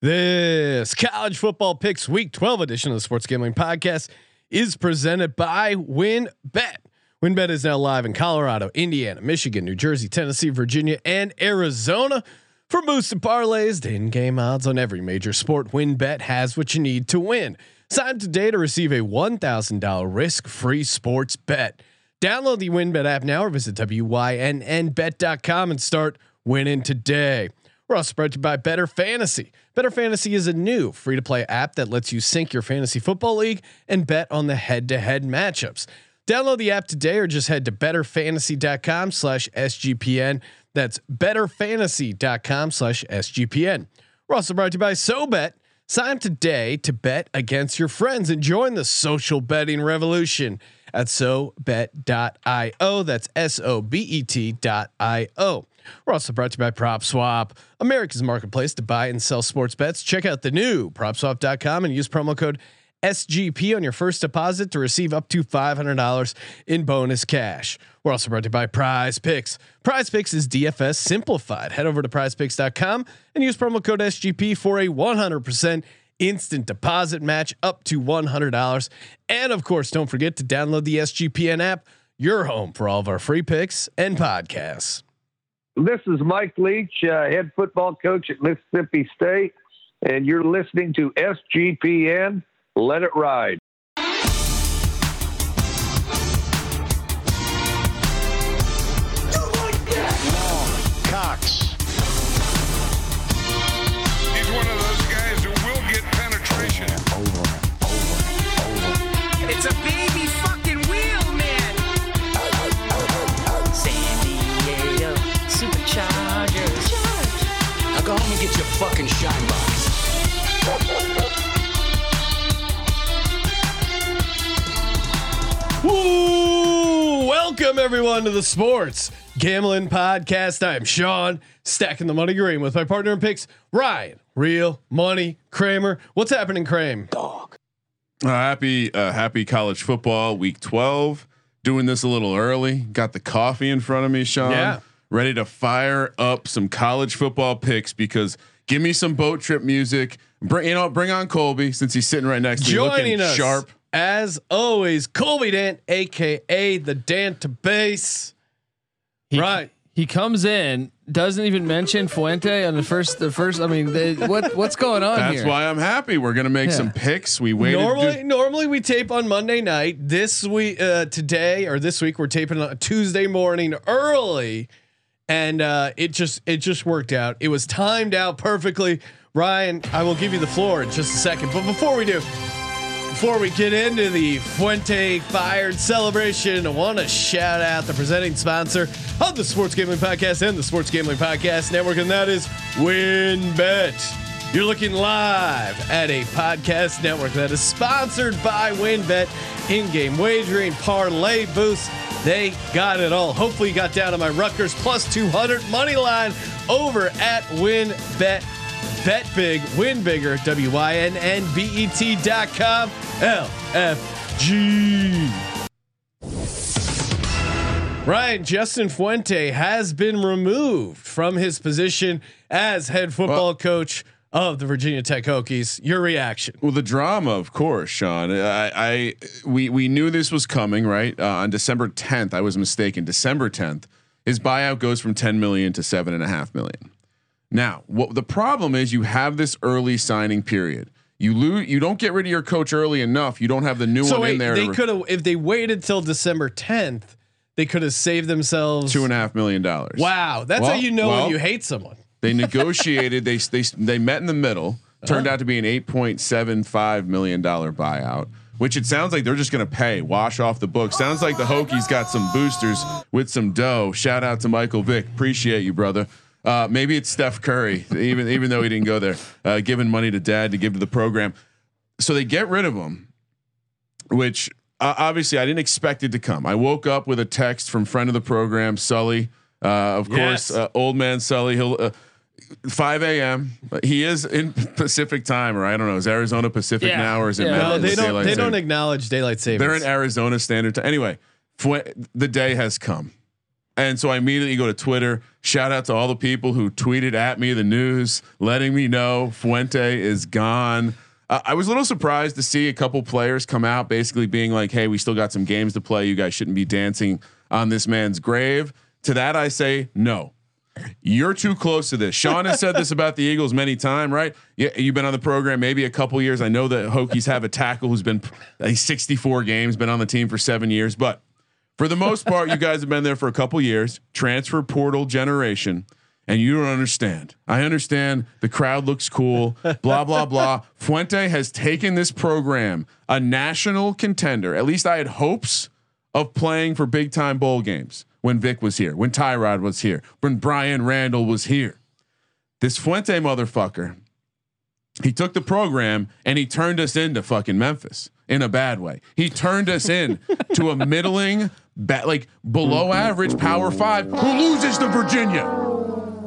This college football picks week 12 edition of the Sports Gambling Podcast is presented by WynnBET. WynnBET is now live in Colorado, Indiana, Michigan, New Jersey, Tennessee, Virginia, and Arizona. For boosted parlays to in-game odds on every major sport, WynnBET has what you need to win. Sign up today to receive a $1,000 risk-free sports bet. Download the WynnBET app now or visit wynnbet.com and start winning today. We're also brought to you by Better Fantasy. Better Fantasy is a new free-to-play app that lets you sync your fantasy football league and bet on the head-to-head matchups. Download the app today or just head to betterfantasy.com/SGPN. That's betterfantasy.com/SGPN. We're also brought to you by Sobet. Sign up today to bet against your friends and join the social betting revolution at Sobet.io. That's SOBET.io. We're also brought to you by PropSwap, America's marketplace to buy and sell sports bets. Check out the new PropSwap.com and use promo code SGP on your first deposit to receive up to $500 in bonus cash. We're also brought to you by PrizePicks. PrizePicks is DFS simplified. Head over to PrizePicks.com and use promo code SGP for a 100% instant deposit match up to $100. And of course, don't forget to download the SGPN app, your home for all of our free picks and podcasts. This is Mike Leach, head football coach at Mississippi State, and you're listening to SGPN. Let it ride. You like that? Long Cox. He's one of those guys who will get penetration. Over. It's a baby fucking wheel, man. San Diego Superchargers. Charge. Now go home and get your fucking shine box. Ooh, welcome everyone to the Sports Gambling Podcast. I am Sean, stacking the money green with my partner in picks, Ryan, real money Kramer. What's happening, Kramer? Dog. Happy college football week 12. Doing this a little early. Got the coffee in front of me, Sean. Yeah. Ready to fire up some college football picks because give me some boat trip music. Bring on Colby since he's sitting right next to me, looking sharp. As always, Colby Dant, aka the Dant to base. Right, he comes in, doesn't even mention Fuente on the first. I mean, what's going on here? That's why I'm happy. We're gonna make some picks. We waited. Normally we tape on Monday night. This week we're taping on a Tuesday morning early, and it just worked out. It was timed out perfectly. Ryan, I will give you the floor in just a second, but before we get into the Fuente fired celebration, I want to shout out the presenting sponsor of the Sports Gambling Podcast and the Sports Gambling Podcast Network, and that is WynnBET. You're looking live at a podcast network that is sponsored by WynnBET. In-game wagering, parlay boosts, they got it all. Hopefully you got down to my Rutgers +200 money line over at WynnBET. Bet big, win bigger. WynnBET.com. LFG. Ryan, Justin Fuente has been removed from his position as head football coach of the Virginia Tech Hokies. Your reaction? Well, the drama, of course, Sean. We knew this was coming, right? On December 10th, I was mistaken. December 10th, his buyout goes from 10 million to $7.5 million. Now, what the problem is, you have this early signing period. You don't get rid of your coach early enough. You don't have the new one in there. They could have, if they waited till December 10th, they could have saved themselves $2.5 million. Wow, that's how you know when you hate someone. They negotiated. they met in the middle. Turned out to be an $8.75 million buyout, which it sounds like they're just going to pay, wash off the book. Sounds like the Hokies got some boosters with some dough. Shout out to Michael Vick. Appreciate you, brother. Maybe it's Steph Curry, even though he didn't go there, giving money to dad to give to the program. So they get rid of him, which obviously I didn't expect it to come. I woke up with a text from friend of the program, Sully, of course, old man Sully. He'll 5 a.m. He is in Pacific time, or I don't know, is Arizona Pacific now, or is it? No, they don't acknowledge daylight savings. They're in Arizona Standard Time. Anyway, the day has come. And so I immediately go to Twitter. Shout out to all the people who tweeted at me the news, letting me know Fuente is gone. I was a little surprised to see a couple players come out basically being like, "Hey, we still got some games to play. You guys shouldn't be dancing on this man's grave." To that, I say, no, you're too close to this. Sean has said this about the Eagles many times, right? Yeah, you've been on the program maybe a couple years. I know that Hokies have a tackle who's been 64 games, been on the team for 7 years, but for the most part, you guys have been there for a couple years, transfer portal generation, and you don't understand. I understand the crowd looks cool, blah, blah, blah. Fuente has taken this program, a national contender. At least I had hopes of playing for big time bowl games when Vic was here, when Tyrod was here, when Brian Randall was here. This Fuente motherfucker, he took the program and he turned us into fucking Memphis in a bad way. He turned us in to a middling, like below average Power Five who loses to Virginia.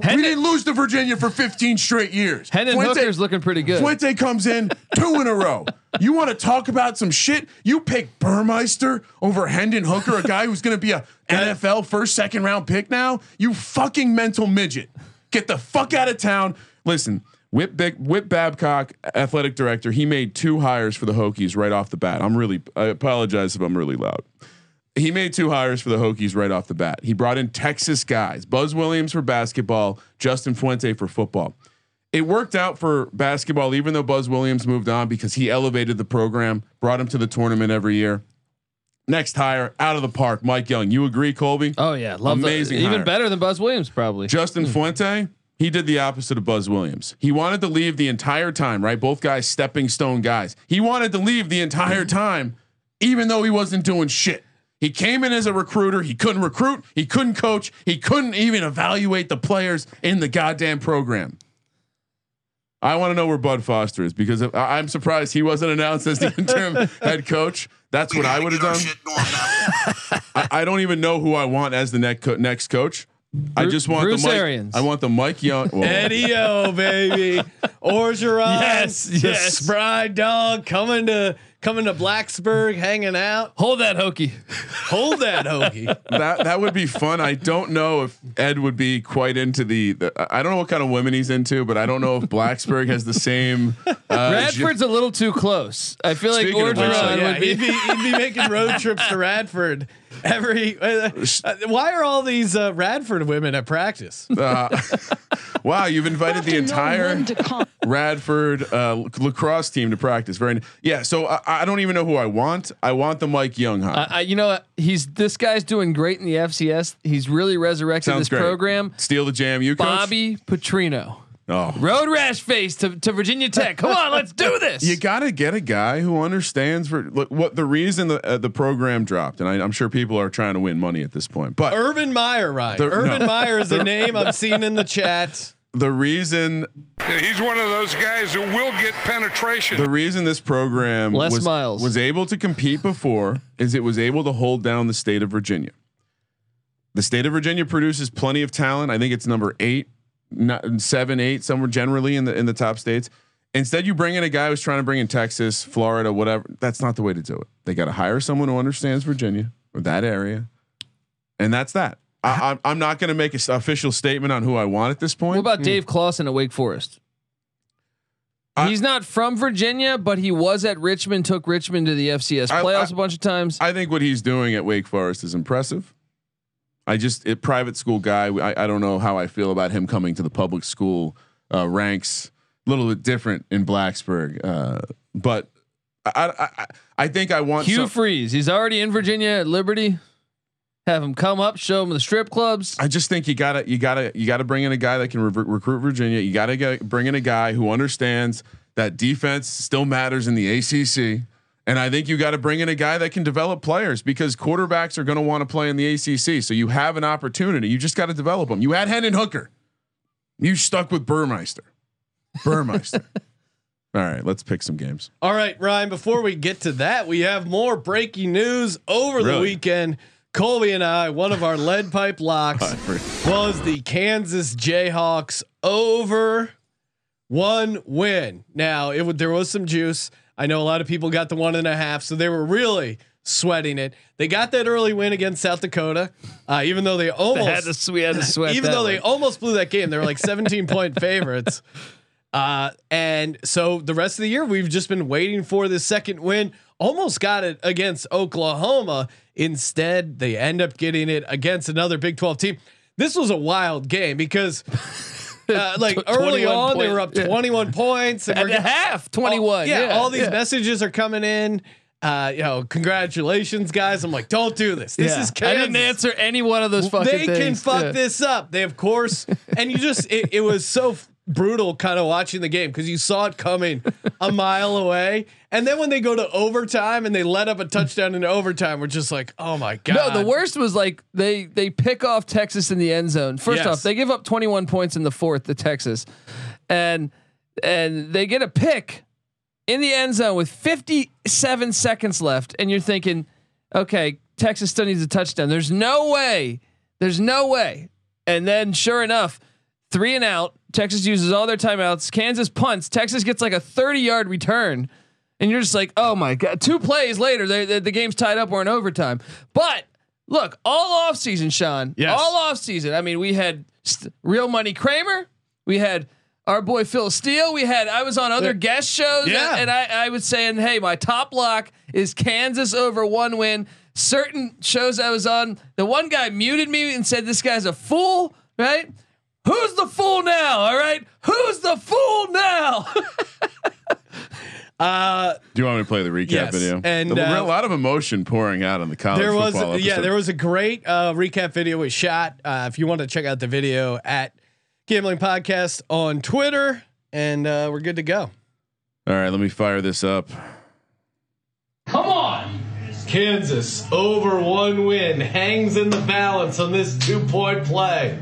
We didn't lose to Virginia for 15 straight years. Hendon Hooker's looking pretty good. Fuente comes in 2 in a row. You want to talk about some shit? You pick Burmeister over Hendon Hooker, a guy who's going to be a NFL first, second round pick now? You fucking mental midget. Get the fuck out of town. Listen, Whip Babcock, athletic director, he made 2 hires for the Hokies right off the bat. I apologize if I'm really loud. He made 2 hires for the Hokies right off the bat. He brought in Texas guys, Buzz Williams for basketball, Justin Fuente for football. It worked out for basketball, even though Buzz Williams moved on, because he elevated the program, brought him to the tournament every year. Next hire, out of the park, Mike Young. You agree, Colby? Oh yeah, love amazing. Even better than Buzz Williams, probably. Justin Fuente. He did the opposite of Buzz Williams. He wanted to leave the entire time, right? Both guys stepping stone guys. He wanted to leave the entire time, even though he wasn't doing shit. He came in as a recruiter. He couldn't recruit. He couldn't coach. He couldn't even evaluate the players in the goddamn program. I want to know where Bud Foster is, because I'm surprised he wasn't announced as the interim head coach. That's what I would have done. I don't even know who I want as the next coach. I just want Bruce Arians. I want the Mike Young, Eddie O, baby, Orgeron, yes, spry dog coming to Blacksburg, hanging out. Hold that Hokie. That would be fun. I don't know if Ed would be quite into the I don't know what kind of women he's into, but I don't know if Blacksburg has the same. Radford's a little too close. I feel like Orgeron would be. He'd be making road trips to Radford. Why are all these Radford women at practice? Wow, you've invited the entire Radford lacrosse team to practice. Yeah, so I don't even know who I want. I want the Mike Young hire. You know, this guy's doing great in the FCS. He's really resurrected this program. Steal the jam, you Bobby coach? Petrino. Oh. Road rash face to Virginia Tech. Come on, let's do this. You got to get a guy who understands what the reason the program dropped, and I'm sure people are trying to win money at this point. But Urban Meyer, right? Urban Meyer is the name I'm seeing in the chat. The reason he's one of those guys who will get penetration. The reason this program was able to compete before is it was able to hold down the state of Virginia. The state of Virginia produces plenty of talent. I think it's number 8. Not 7, 8. Somewhere generally in the top states. Instead, you bring in a guy who's trying to bring in Texas, Florida, whatever. That's not the way to do it. They got to hire someone who understands Virginia or that area, and that's that. I'm not going to make an official statement on who I want at this point. What about Dave Clawson at Wake Forest? He's not from Virginia, but he was at Richmond. Took Richmond to the FCS playoffs a bunch of times. I think what he's doing at Wake Forest is impressive. A private school guy. I don't know how I feel about him coming to the public school ranks. A little bit different in Blacksburg, but I think I want Hugh Freeze. He's already in Virginia at Liberty. Have him come up, show him the strip clubs. I just think you gotta bring in a guy that can recruit Virginia. You gotta bring in a guy who understands that defense still matters in the ACC. And I think you got to bring in a guy that can develop players, because quarterbacks are going to want to play in the ACC. So you have an opportunity. You just got to develop them. You had Hendon Hooker. You stuck with Burmeister. All right, let's pick some games. All right, Ryan, before we get to that, we have more breaking news over the weekend. Colby and I, one of our lead pipe locks was the Kansas Jayhawks over 1 win. Now there was some juice. I know a lot of people got the 1.5, so they were really sweating it. They got that early win against South Dakota, even though they almost we had to sweat. Even though they almost blew that game, they were like 17-point favorites. And so the rest of the year, we've just been waiting for this second win. Almost got it against Oklahoma. Instead, they end up getting it against another Big 12 team. This was a wild game because like early on, they were up 21 points and at half 21. All these messages are coming in. You know, congratulations, guys. I'm like, don't do this. This is Kansas. I didn't answer any one of those fucking things. They can fuck this up. They, of course, and you just it was so brutal, kind of watching the game because you saw it coming a mile away. And then when they go to overtime and they let up a touchdown in overtime, we're just like, oh my god. No, the worst was like they pick off Texas in the end zone. First off, they give up 21 points in the fourth to Texas, and they get a pick in the end zone with 57 seconds left, and you're thinking, okay, Texas still needs a touchdown. There's no way. And then sure enough, 3 and out, Texas uses all their timeouts. Kansas punts. Texas gets like a 30-yard return, and you're just like, oh my god. 2 plays later, the game's tied up. We're in overtime. But look, all off season, Sean. Yes. All off season. I mean, we had real money Kramer. We had our boy Phil Steele. I was on other guest shows, and I was saying, hey, my top lock is Kansas over one win. Certain shows I was on, the one guy muted me and said, this guy's a fool, right? Who's the fool now? All right, who's the fool now? Do you want me to play the recap video? And a lot of emotion pouring out on the college football episode. There was a great recap video we shot. If you want to check out the video at Gambling Podcast on Twitter, and we're good to go. All right, let me fire this up. Come on. Kansas over one win hangs in the balance on this 2-point play.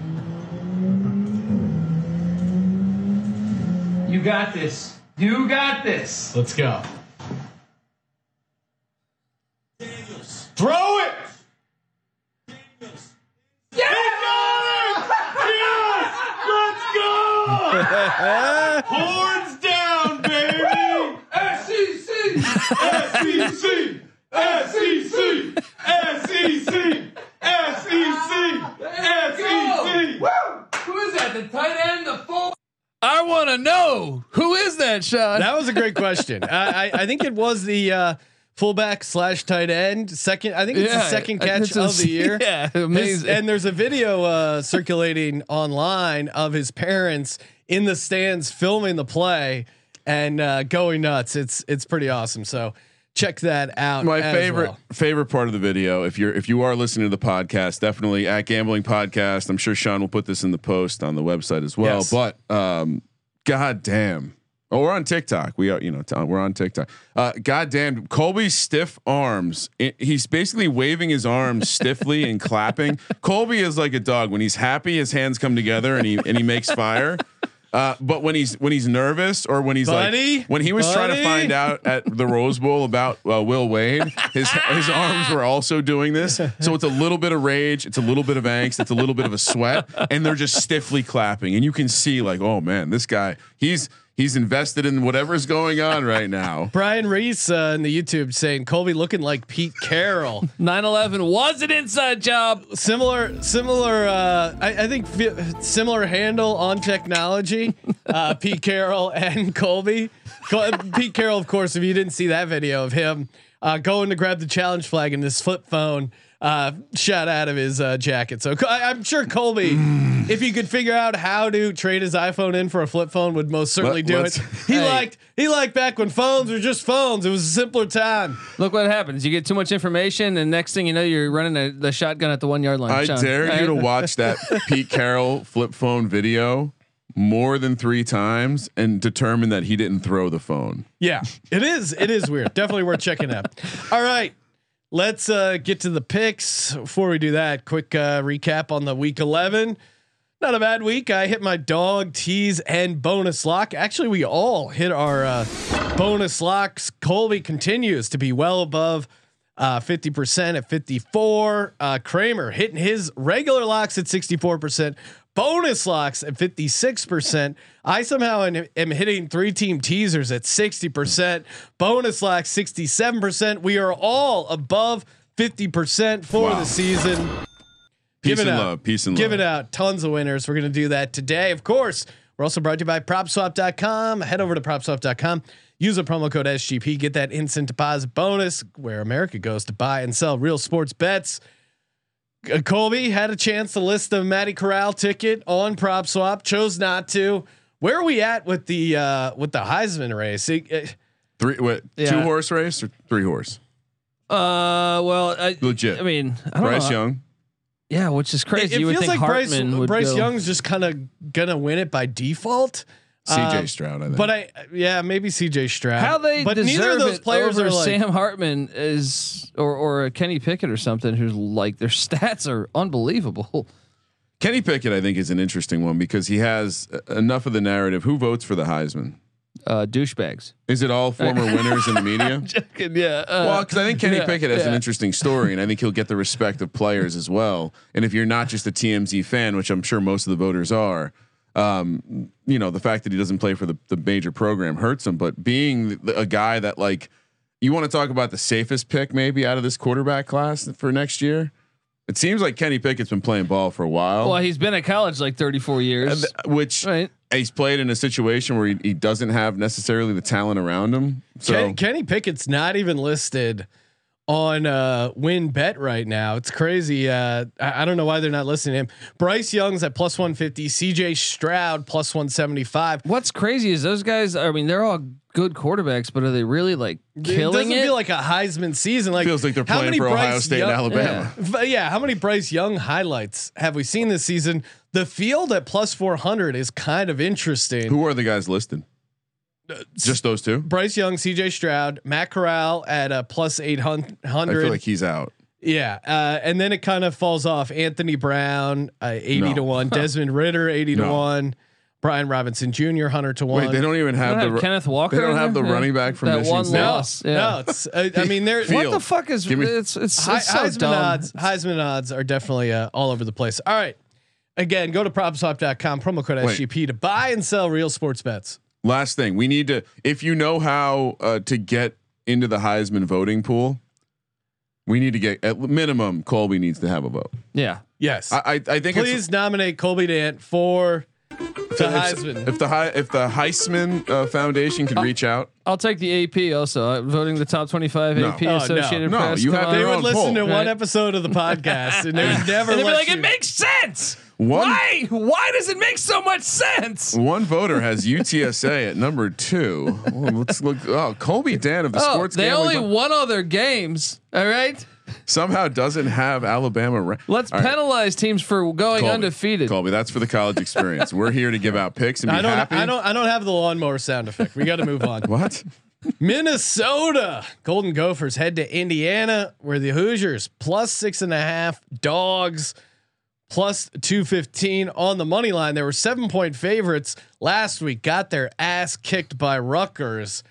You got this. You got this. Let's go. Daniels. Throw it. Daniels. Horns down, baby! SEC. Who is that? The tight end, the full. I want to know who is that, Sean. That was a great question. I think it was the fullback / tight end. Second, I think it's the second catch of the year. Yeah, amazing. And there's a video circulating online of his parents in the stands filming the play and going nuts. It's pretty awesome. So check that out. My favorite part of the video. If you are listening to the podcast, definitely at Gambling Podcast. I'm sure Sean will put this in the post on the website as well, but God damn. Oh, we're on TikTok. We're on TikTok. Goddamn, Colby's stiff arms. He's basically waving his arms stiffly and clapping. Colby is like a dog. When he's happy, his hands come together and he makes fire. But when he's nervous or when he's trying to find out at the Rose Bowl about Will Wade, his arms were also doing this. So it's a little bit of rage, it's a little bit of angst, it's a little bit of a sweat, and they're just stiffly clapping. And you can see like, oh man, this guy, he's invested in whatever's going on right now. Brian Reese in the YouTube saying Colby looking like Pete Carroll. 9/11 was an inside job. Similar. I think similar handle on technology. Pete Carroll and Colby. Pete Carroll, of course, if you didn't see that video of him going to grab the challenge flag and his flip phone shot out of his jacket. So I'm sure Colby, if he could figure out how to trade his iPhone in for a flip phone, would most certainly do it. He liked back when phones were just phones. It was a simpler time. Look what happens. You get too much information, and next thing you know, you're running the shotgun at the 1-yard line. I dare you to watch that Pete Carroll flip phone video more than 3 times and determine that he didn't throw the phone. Yeah, it is weird. Definitely worth checking out. All right. Let's get to the picks. Before we do that, quick recap on the week 11. Not a bad week. I hit my dog, tease, and bonus lock. Actually, we all hit our bonus locks. Colby continues to be well above 50% at 54. Kramer hitting his regular locks at 64%. bonus locks at 56%. I somehow am hitting three team teasers at 60%. Bonus locks 67%. We are all above 50% for the season. Peace and love. Peace and love. Give it out. Tons of winners. We're going to do that today. Of course, we're also brought to you by PropSwap.com. Head over to PropSwap.com. Use a promo code SGP. Get that instant deposit bonus where America goes to buy and sell real sports bets. Colby had a chance to list the Matty Corral ticket on PropSwap. Chose not to. Where are we at with the Heisman race? Two horse race or three horse? Well, legit. I mean, I don't know. Bryce Young. Yeah, which is crazy. It feels like Bryce Young's just kind of gonna win it by default. CJ Stroud, I think. But maybe CJ Stroud. How they but neither of those players over are like Sam Hartman is or Kenny Pickett or something, who's like their stats are unbelievable. Kenny Pickett, I think, is an interesting one because he has enough of the narrative. Who votes for the Heisman? Douchebags. Is it all former winners in the media? Yeah. Well, because I think Kenny Pickett has an interesting story, and I think he'll get the respect of players as well. And if you're not just a TMZ fan, which I'm sure most of the voters are, the fact that he doesn't play for the major program hurts him. But being a guy that, like, you want to talk about the safest pick maybe out of this quarterback class for next year. It seems like Kenny Pickett's been playing ball for a while. Well, he's been at college like 34 years, which right. He's played in a situation where he doesn't have necessarily the talent around him. So Kenny Pickett's not even listed on WynnBET right now. It's crazy. I don't know why they're not listening to him. Bryce Young's at +150. CJ Stroud +175. What's crazy is those guys. I mean, they're all good quarterbacks, but are they really like killing it? Doesn't feel like a Heisman season. Like feels like they're playing for Ohio State and Alabama. Yeah. How many Bryce Young highlights have we seen this season? The field at +400 is kind of interesting. Who are the guys listed? Just those two: Bryce Young, CJ Stroud, Matt Corral at a +800. I feel like he's out. Yeah, and then it kind of falls off. Anthony Brown 80 to 1, Desmond Ritter 80 to 1. Brian Robinson Jr. 100 to 1. Wait, they don't even have Kenneth Walker. They don't have the running back from that Michigan State. No, it's. I mean, they're what the fuck is it's so dumb. Heisman odds are definitely all over the place. All right, again, go to PropSwap.com, promo code SGP to buy and sell real sports bets. Last thing we need to, if you know how to get into the Heisman voting pool, we need to get at minimum Colby needs to have a vote. Yeah. Yes. I think please nominate Colby Dant for the Heisman. If the Heisman Foundation could reach out, I'll take the AP also. Voting the top 25 AP Associated Press. No, they would listen to one episode of the podcast and they would never. And they'd be like, it makes sense. Why does it make so much sense? One voter has UTSA at number 2. Well, let's look. Oh, Colby Dant of the sports. They only won all their games. All right. Somehow doesn't have Alabama. Let's penalize teams for going undefeated. Colby, that's for the college experience. We're here to give out picks and be happy. I don't have the lawnmower sound effect. We got to move on. What? Minnesota Golden Gophers head to Indiana, where the Hoosiers +6.5 dogs. +215 on the money line. There were 7-point favorites last week. Got their ass kicked by Rutgers.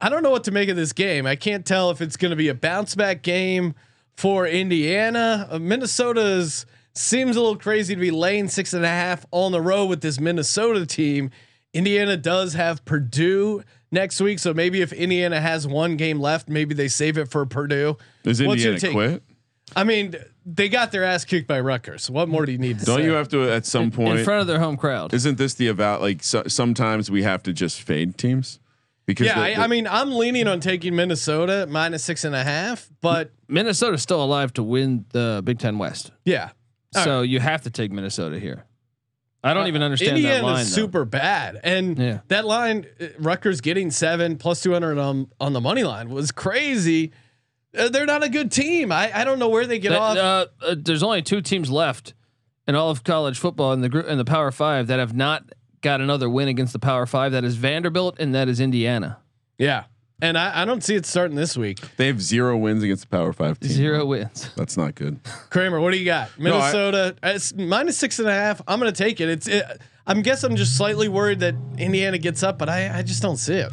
I don't know what to make of this game. I can't tell if it's going to be a bounce back game for Indiana. Minnesota's seems a little crazy to be laying 6.5 on the road with this Minnesota team. Indiana does have Purdue next week, so maybe if Indiana has one game left, maybe they save it for Purdue. Does Indiana quit? I mean, they got their ass kicked by Rutgers. What more do you need to say? Don't you have to at some point in front of their home crowd? Isn't this the about? Like sometimes we have to just fade teams because I mean, I'm leaning on taking Minnesota -6.5, but Minnesota's still alive to win the Big Ten West. Yeah, so you have to take Minnesota here. I don't even understand Indiana's that line. Super bad, and that line Rutgers getting 7 +200 on the money line was crazy. They're not a good team. I don't know where they get off. There's only 2 teams left in all of college football in the group in the Power Five that have not got another win against the Power Five. That is Vanderbilt and that is Indiana. Yeah, and I don't see it starting this week. They have 0 wins against the Power Five team. 0 wins. That's not good. Kramer, what do you got? Minnesota it's -6.5. I'm gonna take it. I guess I'm just slightly worried that Indiana gets up, but I just don't see it.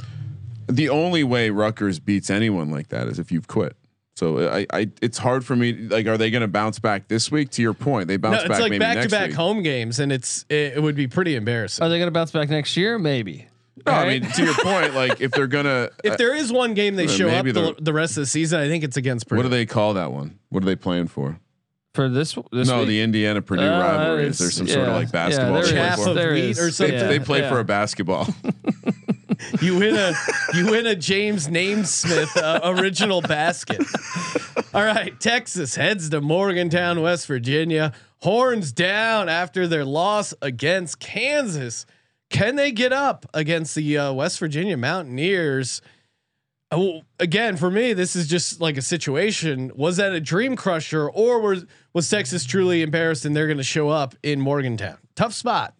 The only way Rutgers beats anyone like that is if you've quit. So it's hard for me. Like, are they going to bounce back this week? To your point, they bounce back. It's like back-to-back home games, and it would be pretty embarrassing. Are they going to bounce back next year? Maybe. No, right? I mean, to your point, like if they're gonna, if there is one game they show up the rest of the season, I think it's against Purdue. What do they call that one? What are they playing for? For this no, week? The Indiana Purdue rivalry. Is there some sort of like basketball? Or something. They play for a basketball. You win a James Namesmith original basket. All right, Texas heads to Morgantown, West Virginia. Horns down after their loss against Kansas. Can they get up against the West Virginia Mountaineers? Oh, again, for me, this is just like a situation. Was that a dream crusher, or was Texas truly embarrassed and they're going to show up in Morgantown? Tough spot.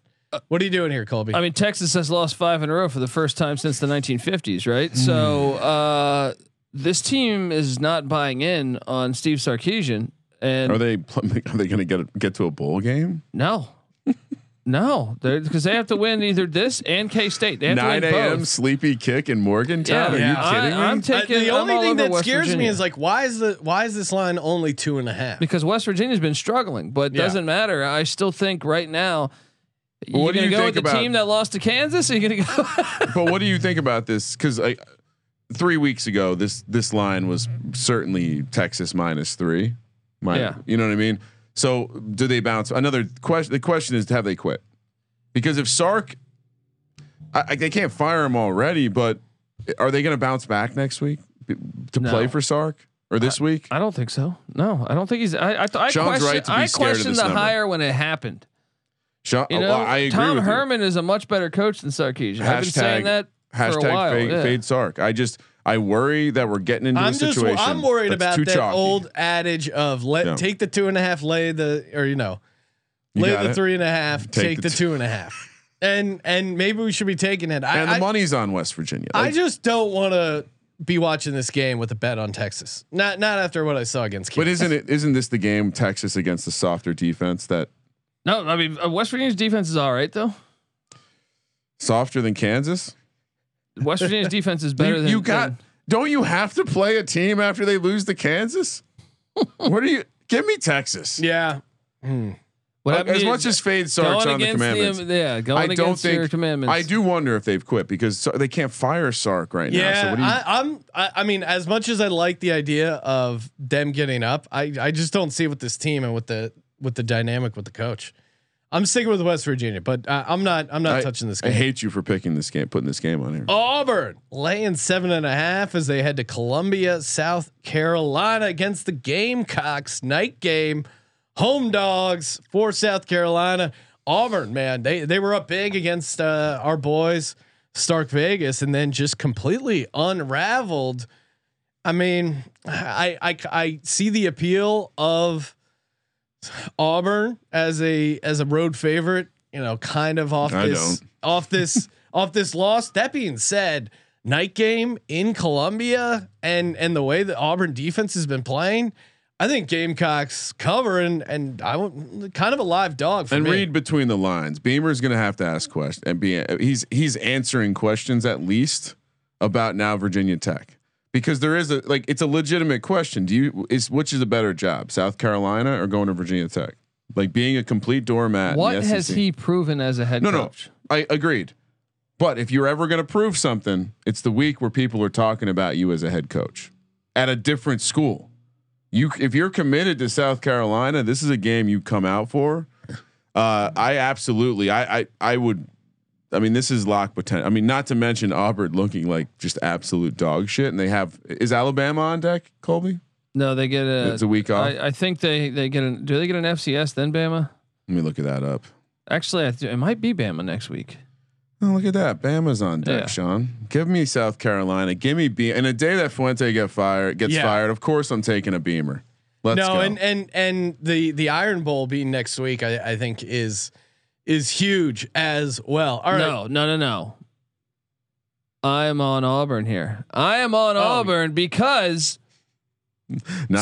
What are you doing here, Colby? I mean, Texas has lost 5 in a row for the first time since the 1950s, right? So this team is not buying in on Steve Sarkisian. And are they going to get to a bowl game? No, no, because they have to win either this and K-State. They have 9 a.m. sleepy kick in Morgantown. Yeah, are you kidding me? I'm taking the only thing that scares me is like why is this line only 2.5? Because West Virginia's been struggling, but it doesn't matter. I still think right now. What do you go think with the team that lost to Kansas? Or are you gonna go? But what do you think about this? Because 3 weeks ago, this line was certainly Texas -3. You know what I mean. So do they bounce? Another question. The question is, have they quit? Because if Sark, they can't fire him already. But are they going to bounce back next week to play for Sark? Or this week? I don't think so. No, I don't think he's. I questioned the hire when it happened. I agree. Tom Herman is a much better coach than Sarkisian. I've been saying that for a while. Fade Sark. I worry that we're getting into a situation. I'm worried about that old adage of take the 2.5, lay the 3.5, take the 2.5. And maybe we should be taking it. And the money's on West Virginia. I just don't want to be watching this game with a bet on Texas. Not after what I saw against Kansas. But isn't this the game Texas against the softer defense that? No, I mean West Virginia's defense is all right though. Softer than Kansas. West Virginia's defense is better than you got. Don't you have to play a team after they lose to Kansas? What are you? Give me Texas. Yeah. As much as Fade Sark's on the commandments. Your commandments. I do wonder if they've quit because they can't fire Sark right now. So what do you? I mean, as much as I like the idea of them getting up, I just don't see with this team and with the dynamic with the coach. I'm sticking with West Virginia, but I'm not touching this game. I hate you for putting this game on here. Auburn laying 7.5 as they head to Columbia, South Carolina against the Gamecocks. Night game, home dogs for South Carolina. Auburn, man, they were up big against our boys Stark Vegas, and then just completely unraveled. I mean, I see the appeal of Auburn as a road favorite, kind of off this loss. That being said, night game in Columbia and the way the Auburn defense has been playing, I think Gamecocks cover and I want kind of a live dog. And read between the lines. Beamer's going to have to ask questions and he's answering questions at least about now Virginia Tech. Because there is it's a legitimate question. Which is a better job, South Carolina or going to Virginia Tech? Like being a complete doormat. What has he proven as a head coach? No, I agreed. But if you're ever going to prove something, it's the week where people are talking about you as a head coach at a different school. If you're committed to South Carolina, this is a game you come out for. I would. I mean, this is lock potential. I mean, not to mention Auburn looking like just absolute dog shit. And is Alabama on deck, Colby? No, they get it's a week off. I think they get do they get an FCS then Bama? Let me look that up. Actually, it might be Bama next week. Oh, look at that. Bama's on deck, Sean. Give me South Carina. Give me and a day that Fuente gets fired. Of course I'm taking a Beamer. Let's go. And the Iron Bowl being next week, I think is huge as well. All right. No. I'm on Auburn here. I am on Auburn because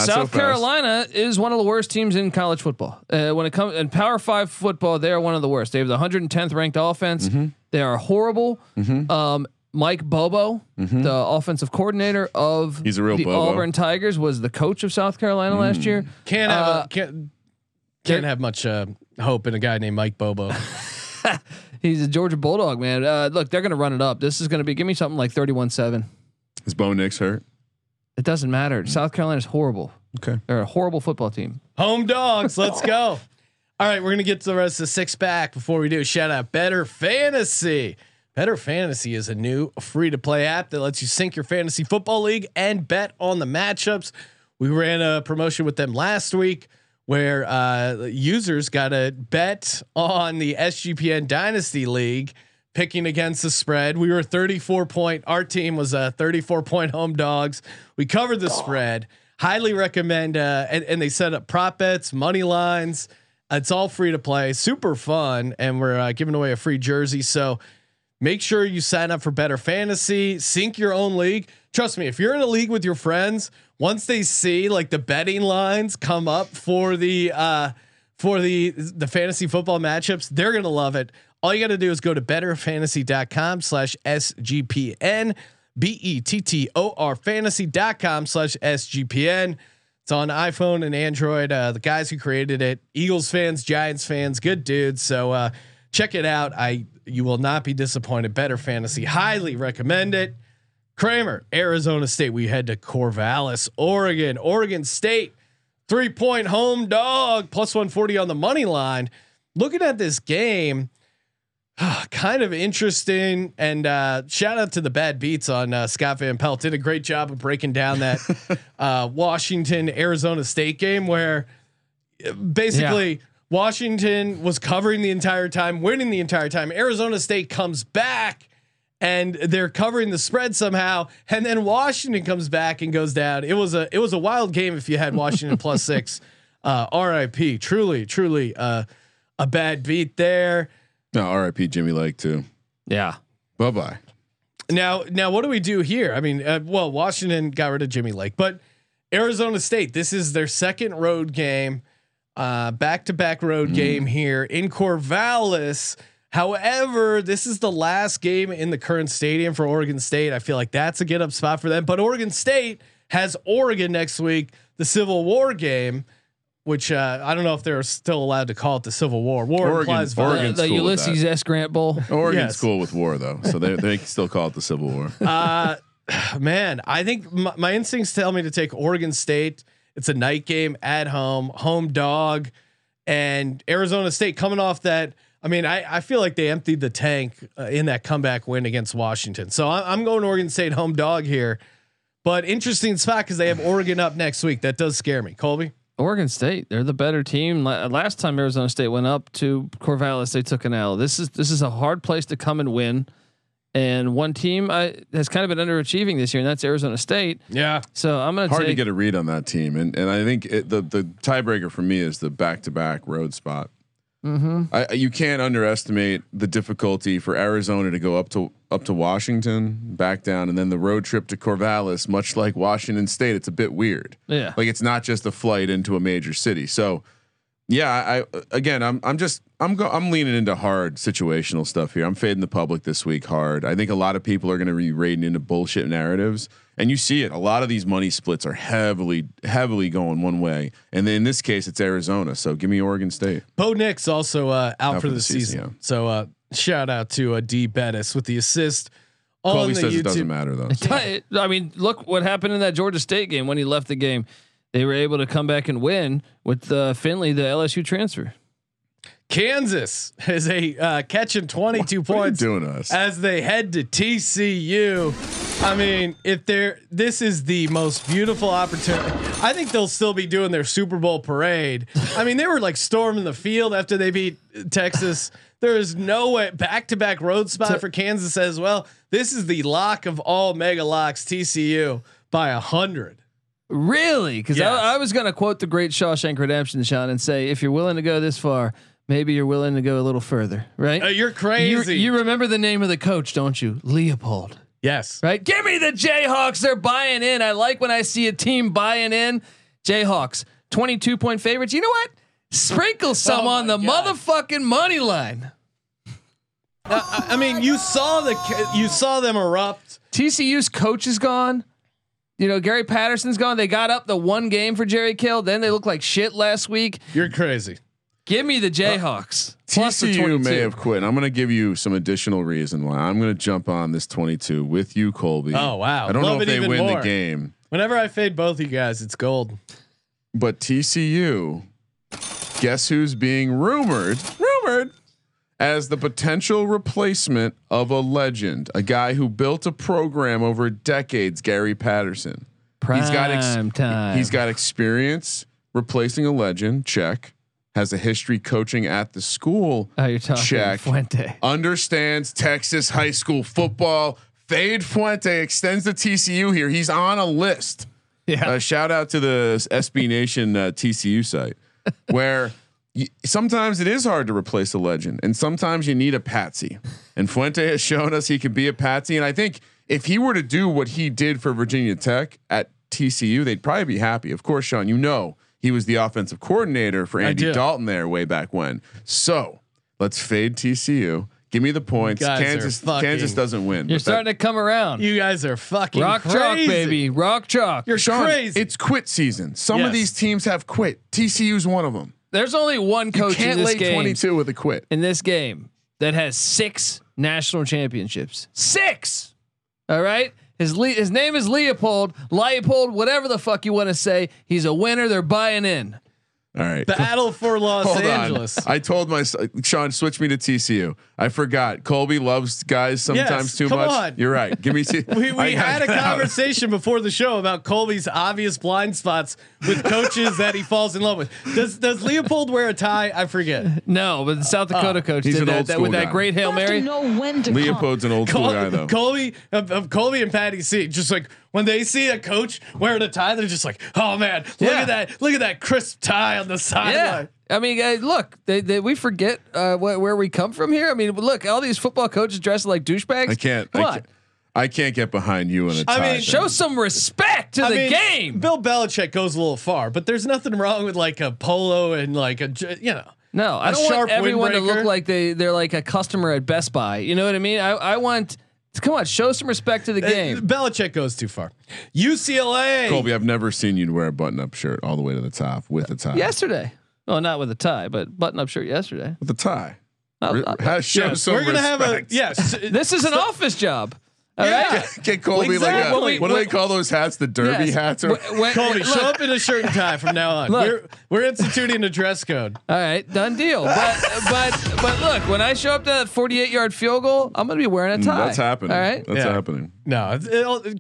South Carolina is one of the worst teams in college football. When it comes in Power 5 football, they are one of the worst. They have the 110th ranked offense. Mm-hmm. They are horrible. Mm-hmm. Mike Bobo, the offensive coordinator of Auburn Tigers, was the coach of South Carolina last year. Can't have much hope in a guy named Mike Bobo. He's a Georgia Bulldog, man. Look, they're going to run it up. This is going to be, give me something like 31-7. Is Bo Nix hurt? It doesn't matter. South Carolina's horrible. Okay. They're a horrible football team. Home dogs. Let's go. All right. We're going to get to the rest of the six pack. Before we do, shout out Better Fantasy. Better Fantasy is a new free to play app that lets you sync your fantasy football league and bet on the matchups. We ran a promotion with them last week where users got to bet on the SGPN Dynasty League, picking against the spread. We were 34-point. Our team was a 34-point home dogs. We covered the spread. Highly recommend. And they set up prop bets, money lines. It's all free to play, super fun, and we're giving away a free jersey. So make sure you sign up for Better Fantasy. Sync your own league. Trust me, if you're in a league with your friends, once they see like the betting lines come up for the fantasy football matchups, they're gonna love it. All you gotta do is go to betterfantasy.com/SGPN, bettorfantasy.com/SGPN. It's on iPhone and Android. The guys who created it, Eagles fans, Giants fans, good dudes. So check it out. You will not be disappointed. Better Fantasy, highly recommend it. Kramer, Arizona State. We head to Corvallis, Oregon. Oregon State, 3-point home dog, +140 on the money line. Looking at this game, kind of interesting. And shout out to the Bad Beats on Scott Van Pelt. Did a great job of breaking down that Washington Arizona State game where basically Washington was covering the entire time, winning the entire time. Arizona State comes back and they're covering the spread somehow. And then Washington comes back and goes down. It was a wild game. If you had Washington +6, RIP, truly a bad beat there. No, RIP Jimmy Lake too. Yeah. Bye-bye. Now what do we do here? I mean, well, Washington got rid of Jimmy Lake, but Arizona State, this is their second road game, back-to-back road game here in Corvallis. However, this is the last game in the current stadium for Oregon State. I feel like that's a get up spot for them, but Oregon State has Oregon next week, the Civil War game, which I don't know if they're still allowed to call it the Civil War. War implies violence. The Ulysses S. Grant Bowl. Oregon's cool with war though, so they can still call it the Civil War. Man, I think my instincts tell me to take Oregon State. It's a night game at home, home dog, and Arizona State coming off that. I mean, I feel like they emptied the tank in that comeback win against Washington. So I'm going Oregon State home dog here, but interesting spot because they have Oregon up next week. That does scare me, Colby. Oregon State, they're the better team. Last time Arizona State went up to Corvallis, they took an L. This is a hard place to come and win. And one team has kind of been underachieving this year, and that's Arizona State. Yeah. So I'm going to hard to get a read on that team, and I think the tiebreaker for me is the back-to-back road spot. Mm-hmm. You can't underestimate the difficulty for Arizona to go up to Washington, back down, and then the road trip to Corvallis. Much like Washington State, it's a bit weird. Yeah. Like it's not just a flight into a major city. So, yeah, I'm leaning into hard situational stuff here. I'm fading the public this week hard. I think a lot of people are going to be raiding into bullshit narratives, and you see it. A lot of these money splits are heavily going one way, and then in this case, it's Arizona. So give me Oregon State. Bo Nix also out for the season. Yeah. So shout out to D Bettis with the assist. Colby says it doesn't matter though. So. I mean, look what happened in that Georgia State game when he left the game. They were able to come back and win with Finley, the LSU transfer. Kansas is a catching 22 points as they head to TCU. I mean, this is the most beautiful opportunity. I think they'll still be doing their Super Bowl parade. I mean, they were like storming the field after they beat Texas. There is no way back-to-back road spot for Kansas as well. This is the lock of all mega locks. TCU by 100. Really? Because I was going to quote the great Shawshank Redemption, Sean, and say, if you're willing to go this far, maybe you're willing to go a little further, right? You're crazy. You remember the name of the coach, don't you? Leopold. Yes. Right? Give me the Jayhawks. They're buying in. I like when I see a team buying in. Jayhawks, 22-point favorites. You know what? Sprinkle some on the motherfucking money line. I mean, you saw them erupt. TCU's coach is gone. You know, Gary Patterson's gone. They got up the one game for Jerry Kill. Then they looked like shit last week. You're crazy. Give me the Jayhawks. TCU may have quit. And I'm going to give you some additional reason why. I'm going to jump on this 22 with you, Colby. Oh wow! I don't know if they win the game. Whenever I fade both you guys, it's gold. But TCU, guess who's being rumored as the potential replacement of a legend, a guy who built a program over decades, Gary Patterson. He's got experience replacing a legend. Check. Has a history coaching at the school. Oh, you're talking check. Fuente. Understands Texas high school football. Fade Fuente extends the TCU here. He's on a list. Yeah. Shout out to the SB Nation TCU site, where sometimes it is hard to replace a legend, and sometimes you need a patsy. And Fuente has shown us he can be a patsy. And I think if he were to do what he did for Virginia Tech at TCU, they'd probably be happy. Of course, Sean, you know. He was the offensive coordinator for Andy Dalton there way back when. So let's fade TCU. Give me the points. Kansas doesn't win. You're starting to come around. You guys are fucking rock crazy. Chalk, baby. Rock chalk. You're Sean, crazy. It's quit season. Some of these teams have quit. TCU's one of them. There's only one coach you can't in this lay game 22 with a quit in this game that has 6 national championships. 6. All right. His name is Leopold, whatever the fuck you want to say. He's a winner. They're buying in. All right. Battle for Los Angeles. I told my Sean, switch me to TCU. I forgot. Colby loves guys sometimes too much. On. You're right. Give me we had a conversation before the show about Colby's obvious blind spots with coaches that he falls in love with. Does Leopold wear a tie? I forget. No, but the South Dakota coach did that with that great Hail Mary. Leopold's an old school guy though. Colby and Patty C, just like when they see a coach wearing a tie, they're just like, "Oh man, look at that crisp tie on the sideline." Yeah. I mean, look, we forget where we come from here. I mean, look, all these football coaches dressing like douchebags. I can't get behind you in a tie. I mean, show some respect to the game. Bill Belichick goes a little far, but there's nothing wrong with like a polo and like a No, I don't want everyone to look like they're like a customer at Best Buy. You know what I mean? I want. Come on, show some respect to the game. Belichick goes too far. UCLA. Colby, I've never seen you wear a button-up shirt all the way to the top with a tie. Yesterday. Well, not with a tie, but button-up shirt yesterday. With a tie. We're going to have a... Yes. This is an office job. All right? Get Colby exactly. Like what do they call those hats? The derby hats? Or Colby, show up in a shirt and tie from now on. We're instituting a dress code. All right, done deal. But look, when I show up to that 48-yard field goal, I'm gonna be wearing a tie. That's happening. All right, that's happening. No,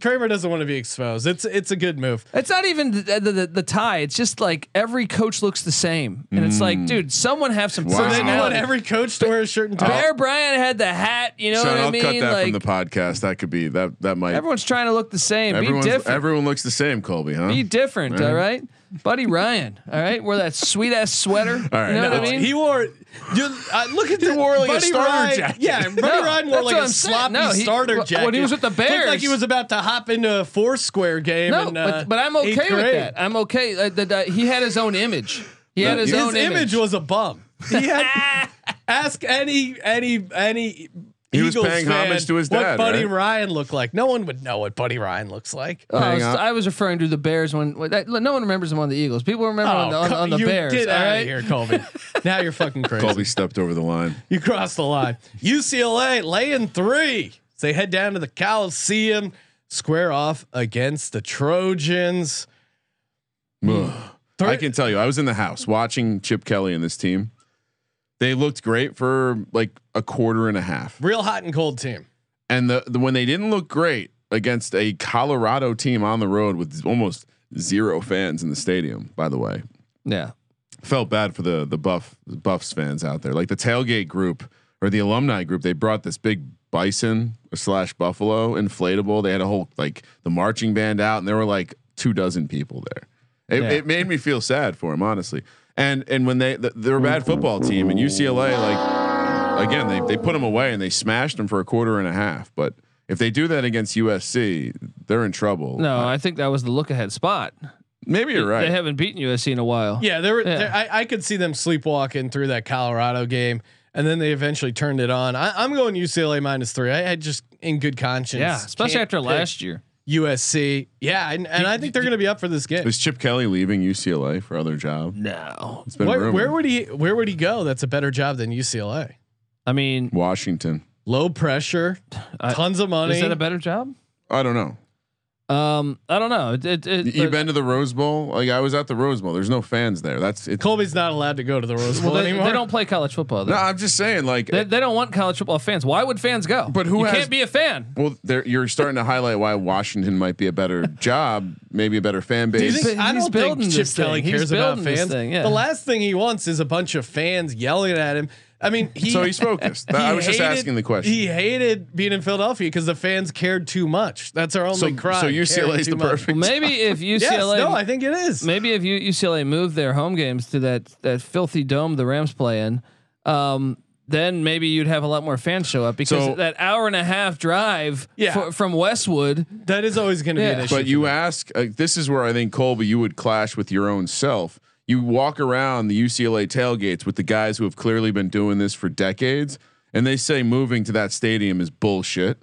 Kramer doesn't want to be exposed. It's a good move. It's not even the tie. It's just like every coach looks the same, and it's like, dude, someone have some. Wow. So then you want every coach to wear a shirt and tie. Bear Bryant had the hat. You know what I mean? I'll cut that from the podcast. That could be that might. Everyone's trying to look the same. Be different. Everyone looks the same, Colby, huh? Be different, all right? Buddy Ryan, all right? Wear that sweet ass sweater. All right. You know what I mean? He wore look at wore like Buddy a starter jacket. Yeah, Buddy Ryan wore like a sloppy starter jacket. When he was with the Bears. Looked like he was about to hop into a Foursquare game but I'm okay with that. I'm okay he had his own image. His image was a bum. He had ask any he Eagles was paying homage to his dad. What Buddy Ryan looked like? No one would know what Buddy Ryan looks like. I was referring to the Bears no one remembers him on the Eagles. People remember on the Bears. Get out of here, Colby. Now you're fucking crazy. Colby stepped over the line. You crossed the line. UCLA laying 3. They head down to the Coliseum, square off against the Trojans. I can tell you, I was in the house watching Chip Kelly and this team. They looked great for like a quarter and a half. Real hot and cold team. And when they didn't look great against a Colorado team on the road with almost 0 fans in the stadium, by the way. Yeah. Felt bad for the Buffs fans out there. Like the tailgate group or the alumni group, they brought this big bison/buffalo inflatable. They had a whole the marching band out and there were like 24 people there. It made me feel sad for them, honestly. And when they're a bad football team and UCLA, again, they put them away and they smashed them for a quarter and a half. But if they do that against USC, they're in trouble. No, I think that was the look ahead spot. Maybe you're right. They haven't beaten USC in a while. Yeah. I could see them sleepwalking through that Colorado game. And then they eventually turned it on. I'm going UCLA -3. I just in good conscience. Yeah, especially after last year. USC. Yeah, and I think they're going to be up for this game. Is Chip Kelly leaving UCLA for other job? No. It's been rumored. Where would he go? That's a better job than UCLA. I mean, Washington. Low pressure, tons of money. Is that a better job? I don't know. I don't know. You've been to the Rose Bowl? Like, I was at the Rose Bowl. There's no fans there. Colby's not allowed to go to the Rose Bowl anymore. They don't play college football. Though. No, I'm just saying, like, they don't want college football fans. Why would fans go? But who can't be a fan? Well, you're starting to highlight why Washington might be a better job, maybe a better fan base. I don't think Chip Kelly cares about fans. Yeah. The last thing he wants is a bunch of fans yelling at him. I mean, so he's focused. I was just asking the question. He hated being in Philadelphia because the fans cared too much. That's our only crime. So UCLA is the perfect. Well, maybe if UCLA, I think it is. Maybe if UCLA moved their home games to that filthy dome the Rams play in, then maybe you'd have a lot more fans show up because that hour and a half drive from Westwood, that is always going to be an issue. But you ask, this is where I think Colby, you would clash with your own self. You walk around the UCLA tailgates with the guys who have clearly been doing this for decades, and they say moving to that stadium is bullshit.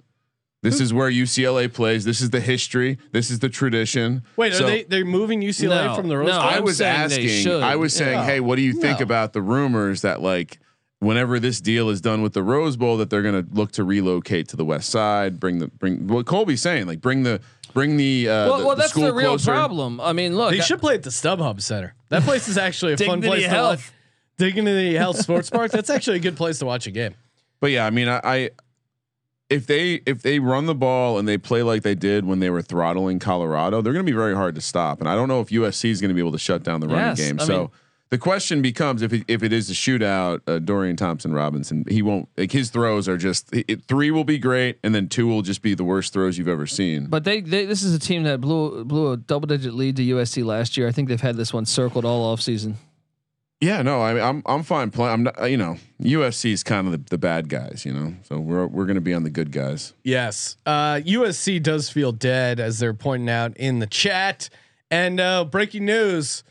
This is where UCLA plays. This is the history. This is the tradition. Wait, so they're moving UCLA from the Rose Bowl? I was asking. I was saying, hey, what do you think about the rumors that like whenever this deal is done with the Rose Bowl, that they're going to look to relocate to the West Side, bring what Colby's saying, like bring the well, that's the real problem. I mean, look, they should play at the StubHub Center. That place is actually a fun place to watch. Dignity Health Sports Park. That's actually a good place to watch a game. But yeah, I mean, I if they run the ball and they play like they did when they were throttling Colorado, they're going to be very hard to stop. And I don't know if USC is going to be able to shut down the running game. So the question becomes if it is a shootout, Dorian Thompson-Robinson, he won't like his throws are just 3 will be great and then 2 will just be the worst throws you've ever seen. But this is a team that blew a double-digit lead to USC last year. I think they've had this one circled all offseason. Yeah, no, I mean, I'm fine playing. I'm not, USC is kind of the bad guys, So we're going to be on the good guys. Yes. USC does feel dead as they're pointing out in the chat. And breaking news,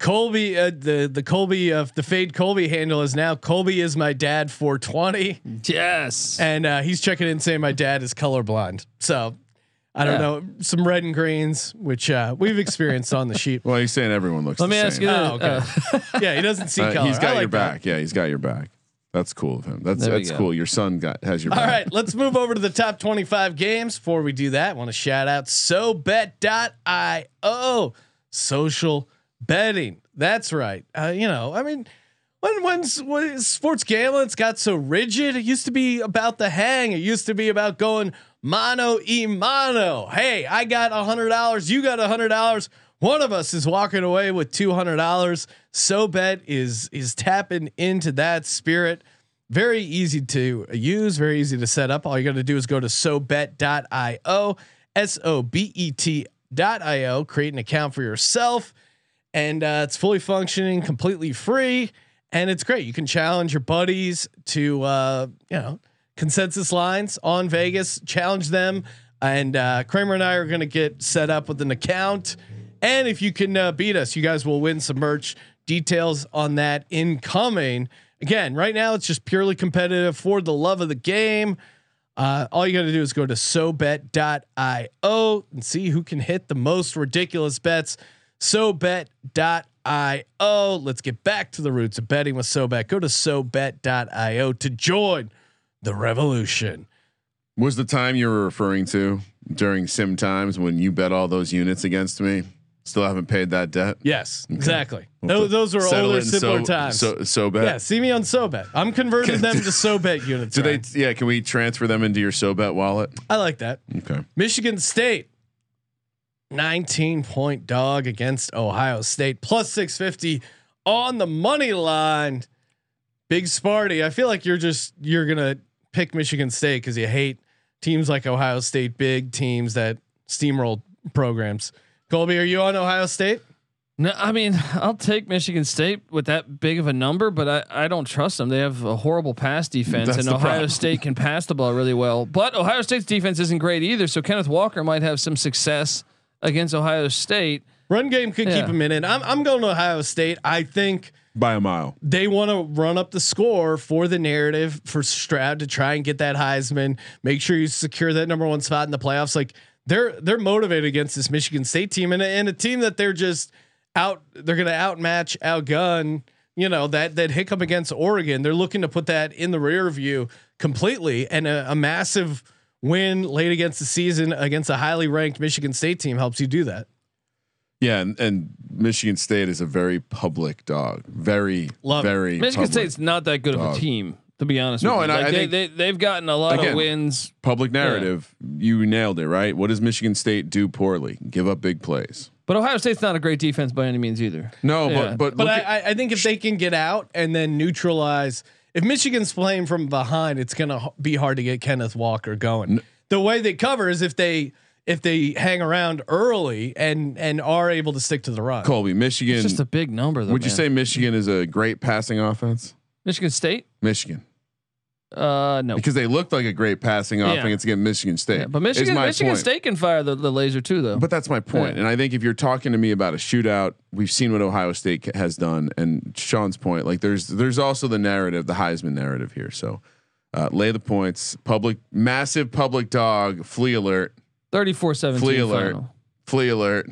Colby, the Colby of the Fade Colby handle is now Colby is my dad 420. Yes, and he's checking in saying my dad is colorblind. So I don't know some red and greens, which we've experienced on the sheep. Well, he's saying everyone looks. Let me ask you. Oh, okay. Yeah, he doesn't see color. He's got your back. Yeah, he's got your back. That's cool of him. That's cool. Your son has your back. All right, let's move over to the top 25 games. Before we do that, I want to shout out Sobet.io social betting. That's right. I mean, when sports gambling's got so rigid, it used to be about the hang. It used to be about going mano y mano. Hey, I got $100. You got $100. One of us is walking away with $200. Sobet is tapping into that spirit. Very easy to use. Very easy to set up. All you got to do is go to Sobet.io, SOBET.io. Create an account for yourself. And it's fully functioning, completely free, and it's great. You can challenge your buddies to consensus lines on Vegas. Challenge them, and Kramer and I are going to get set up with an account. And if you can beat us, you guys will win some merch. Details on that incoming. Again, right now it's just purely competitive for the love of the game. All you got to do is go to sobet.io and see who can hit the most ridiculous bets. Sobet.io. Let's get back to the roots of betting with Sobet. Go to Sobet.io to join the revolution. Was the time you were referring to during sim times when you bet all those units against me? Still haven't paid that debt. Yes, okay. Exactly. Those were older, simpler times. Sobet. Yeah, see me on Sobet. I'm converting them to Sobet units. They? Yeah, can we transfer them into your Sobet wallet? I like that. Okay. Michigan State. 19-point dog against Ohio State +650 on the money line. Big Sparty. I feel like you're gonna pick Michigan State because you hate teams like Ohio State, big teams that steamroll programs. Colby, are you on Ohio State? No, I mean I'll take Michigan State with that big of a number, but I don't trust them. They have a horrible pass defense, and Ohio State can pass the ball really well. But Ohio State's defense isn't great either, so Kenneth Walker might have some success against Ohio State. Run game could keep him in. I'm going to Ohio State. I think by a mile. They want to run up the score for the narrative for Stroud to try and get that Heisman, make sure you secure that #1 spot in the playoffs. Like they're motivated against this Michigan State team and a team that they're just out. They're going to outmatch, outgun, you know, that hiccup against Oregon. They're looking to put that in the rear view completely. And a massive win late against the season against a highly ranked Michigan State team helps you do that. Yeah, and Michigan State is a very public dog. Very. Michigan State's not that good of a team, to be honest. No, with you. And like they've gotten a lot of wins. Public narrative, you nailed it, right? What does Michigan State do poorly? Give up big plays. But Ohio State's not a great defense by any means either. No, but I think if they can get out and then neutralize, if Michigan's playing from behind, it's going to be hard to get Kenneth Walker going. The way they cover is if they hang around early and are able to stick to the run. Colby, Michigan. It's just a big number though. Would you say Michigan is a great passing offense? Michigan State? Michigan. No. Because they looked like a great passing offense against Michigan State. Yeah, but Michigan State can fire the laser too though. But that's my point. Yeah. And I think if you're talking to me about a shootout, we've seen what Ohio State has done, and Sean's point, like there's also the narrative, the Heisman narrative here. So lay the points, massive public dog, flea alert. 34-17 flea alert. Final. Flea alert.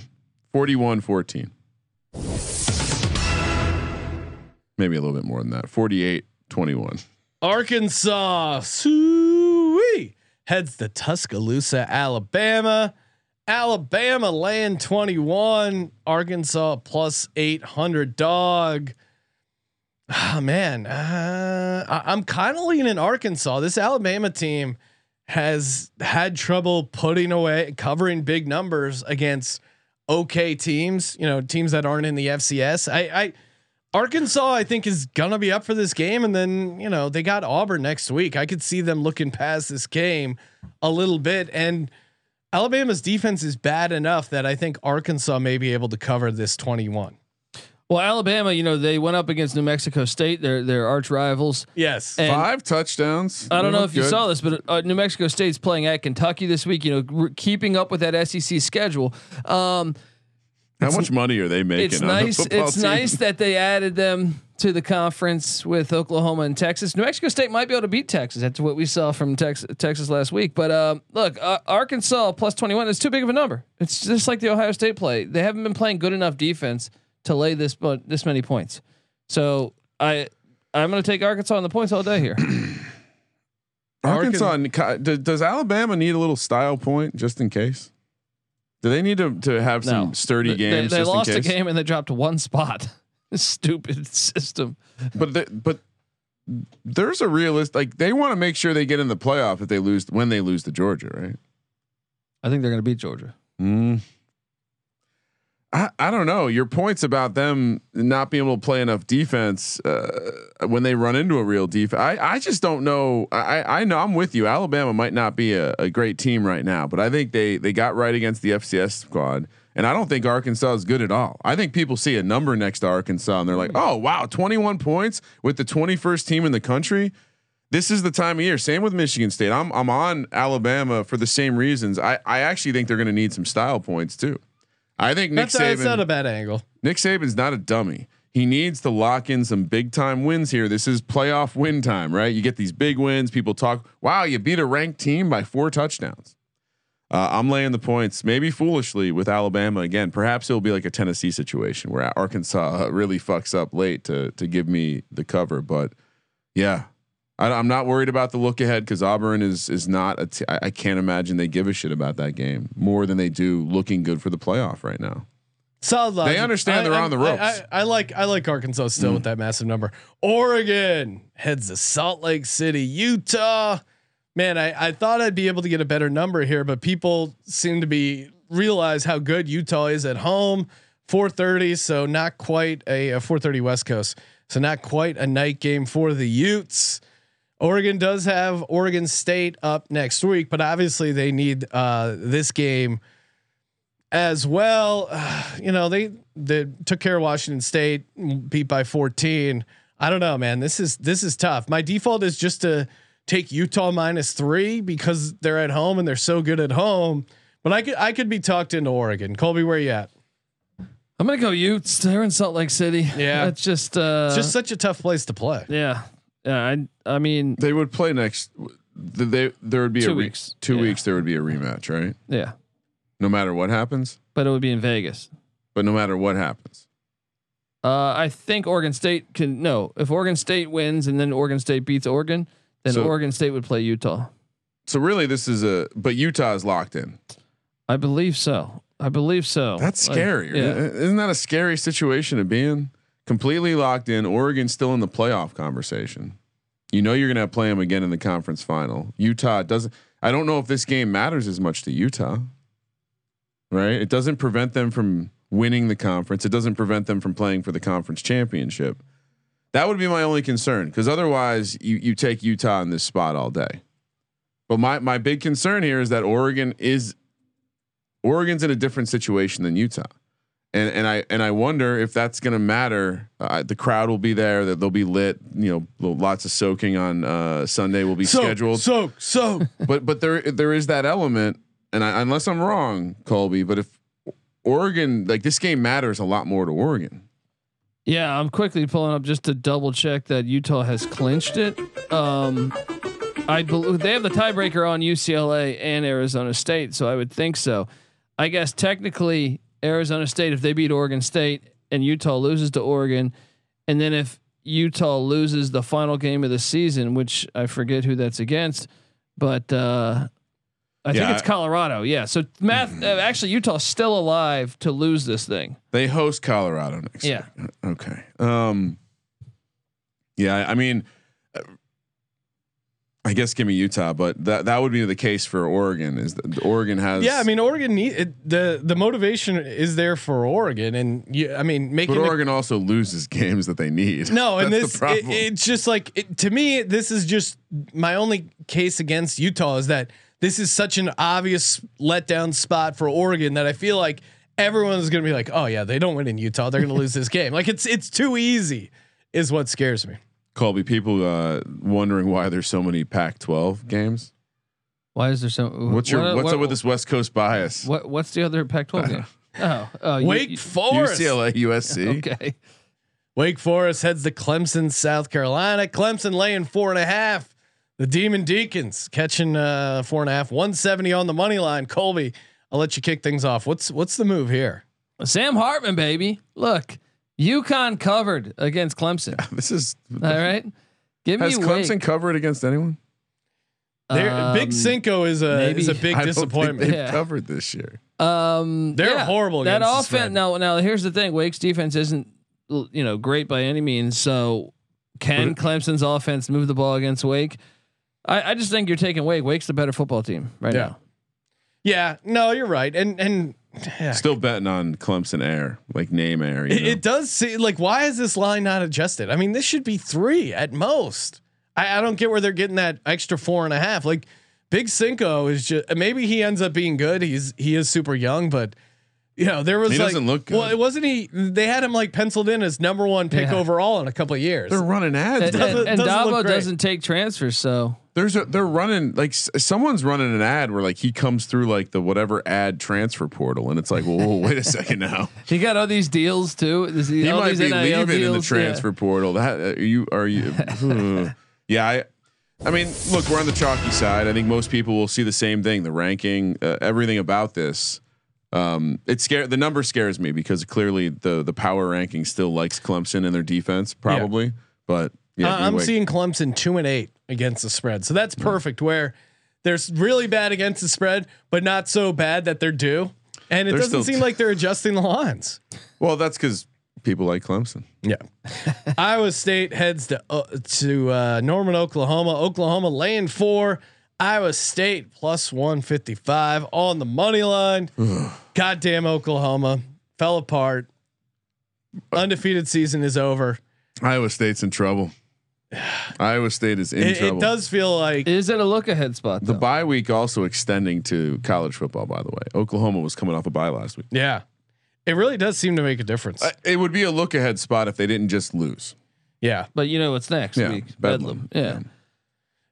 41-14. Maybe a little bit more than that. 48-21. Arkansas heads to Tuscaloosa, Alabama. Alabama laying 21. Arkansas +800 dog. Oh man, I'm kind of leaning Arkansas. This Alabama team has had trouble putting away, covering big numbers against okay teams, you know, teams that aren't in the FCS. Arkansas, I think, is gonna be up for this game, and then you know they got Auburn next week. I could see them looking past this game a little bit, and Alabama's defense is bad enough that I think Arkansas may be able to cover this 21. Well, Alabama, you know, they went up against New Mexico State, their arch rivals. Yes, 5 touchdowns. I don't know if you saw this, but New Mexico State's playing at Kentucky this week. You know, keeping up with that SEC schedule. How much money are they making? It's nice that they added them to the conference with Oklahoma and Texas. New Mexico State might be able to beat Texas. That's what we saw from Texas last week. But look, Arkansas +21 is too big of a number. It's just like the Ohio State play. They haven't been playing good enough defense to lay this many points. So I'm going to take Arkansas on the points all day here. Arkansas, does Alabama need a little style point just in case? Do they need to have some sturdy games? They lost a game and they dropped 1 spot. Stupid system. But there's a realist, like they want to make sure they get in the playoff when they lose to Georgia, right? I think they're going to beat Georgia. I don't know. Your points about them not being able to play enough defense when they run into a real defense. I just don't know. I know I'm with you. Alabama might not be a great team right now, but I think they got right against the FCS squad, and I don't think Arkansas is good at all. I think people see a number next to Arkansas and they're like, "Oh wow, 21 points with the 21st team in the country." This is the time of year. Same with Michigan State. I'm on Alabama for the same reasons. I actually think they're going to need some style points too. I think that's not a bad angle. Nick Saban's not a dummy. He needs to lock in some big time wins here. This is playoff win time, right? You get these big wins. People talk, wow, you beat a ranked team by 4 touchdowns. I'm laying the points, maybe foolishly, with Alabama again. Perhaps it'll be like a Tennessee situation where Arkansas really fucks up late to give me the cover. But yeah, I'm not worried about the look ahead because Auburn is not I can't imagine they give a shit about that game more than they do looking good for the playoff right now. Solid logic. They understand they're on the ropes. I like Arkansas still with that massive number. Oregon heads to Salt Lake City, Utah. Man, I thought I'd be able to get a better number here, but people seem to realize how good Utah is at home. 4:30, so not quite a 4:30 West Coast, so not quite a night game for the Utes. Oregon does have Oregon State up next week, but obviously they need this game as well. You know, they took care of Washington State, beat by 14. I don't know, man. This is tough. My default is just to take Utah -3 because they're at home and they're so good at home. But I could be talked into Oregon. Colby, where you at? I'm going to go Utes. They're in Salt Lake City. Yeah. That's just, it's just such a tough place to play. Yeah. I mean, they would play next. There would be 2 weeks. Two weeks. There would be a rematch, right? Yeah. No matter what happens, but it would be in Vegas. But no matter what happens, I think Oregon State can. No, if Oregon State wins and then Oregon State beats Oregon, then Oregon State would play Utah. So really, this is but Utah is locked in. I believe so. That's scary. Like, yeah. Isn't that a scary situation to be in? Completely locked in. Oregon's still in the playoff conversation. You know you're gonna play them again in the conference final. Utah doesn't. I don't know if this game matters as much to Utah. Right? It doesn't prevent them from winning the conference. It doesn't prevent them from playing for the conference championship. That would be my only concern, because otherwise you take Utah in this spot all day. But my big concern here is that Oregon's in a different situation than Utah, and I wonder if that's going to matter. The crowd will be there; that they'll be lit. You know, lots of soaking on Sunday will be scheduled. Soak. But there is that element. And unless I'm wrong, Colby, but if Oregon, like, this game matters a lot more to Oregon. Yeah, I'm quickly pulling up just to double check that Utah has clinched it. I believe they have the tiebreaker on UCLA and Arizona State, so I would think so. I guess technically Arizona State, if they beat Oregon State and Utah loses to Oregon, and then if Utah loses the final game of the season, which I forget who that's against, but I think it's Colorado. Yeah. So actually Utah's still alive to lose this thing. They host Colorado next. Yeah. Year. Okay. Yeah. I mean, I guess give me Utah, but that would be the case for Oregon. Is that Oregon has? Yeah. I mean, Oregon the motivation is there for Oregon, but Oregon also loses games that they need. No, and it's just like to me, this is just my only case against Utah is that. This is such an obvious letdown spot for Oregon that I feel like everyone's going to be like, "Oh yeah, they don't win in Utah; they're going to lose this game." Like it's too easy, is what scares me. Colby, people wondering why there's so many Pac-12 games. Why is there so? What's up with this West Coast bias? What's the other Pac-12 game? Wake Forest, UCLA, USC. Okay. Wake Forest heads to Clemson, South Carolina. Clemson laying 4.5. The Demon Deacons catching 4.5, 170 on the money line. Colby, I'll let you kick things off. What's the move here? Sam Hartman, baby. Look, UConn covered against Clemson. Yeah, this is all right. Has Clemson covered against anyone? Big Cinco is a big disappointment. They've covered this year. They're horrible. That offense. Now here's the thing. Wake's defense isn't great by any means. So can Clemson's offense move the ball against Wake? I just think you're taking Wake. Wake's the better football team right now. Yeah, no, you're right, and heck. Still betting on Clemson air, like name air. It does seem like, why is this line not adjusted? I mean, this should be 3 at most. I don't get where they're getting that extra 4.5. Like Big Cinco is just, maybe he ends up being good. He is super young, but doesn't look good. Well, it wasn't he. They had him like penciled in as number 1 pick overall in a couple of years. They're running ads, and Dabo doesn't take transfers, so. They're running like someone's running an ad where like he comes through like the whatever ad transfer portal, and it's like, whoa, wait a second now. He got all these deals too. He might be NIL leaving in the transfer portal. That are you? Yeah, I mean, look, we're on the chalky side. I think most people will see the same thing. The ranking, everything about this. The number scares me because clearly the power ranking still likes Clemson and their defense probably, but. Yeah, I'm seeing Clemson 2-8 against the spread, so that's perfect. Yeah. Where they're really bad against the spread, but not so bad that they're due, and it doesn't seem like they're adjusting the lines. Well, that's because people like Clemson. Yeah, Iowa State heads to Norman, Oklahoma. Oklahoma laying 4. Iowa State plus 155 on the money line. Goddamn, Oklahoma fell apart. Undefeated season is over. Iowa State's in trouble. Iowa State is in trouble. It does feel like. Is it a look ahead spot? The bye week also extending to college football, by the way. Oklahoma was coming off a bye last week. Yeah. It really does seem to make a difference. It would be a look ahead spot if they didn't just lose. Yeah. But you know what's next week? Bedlam. Yeah.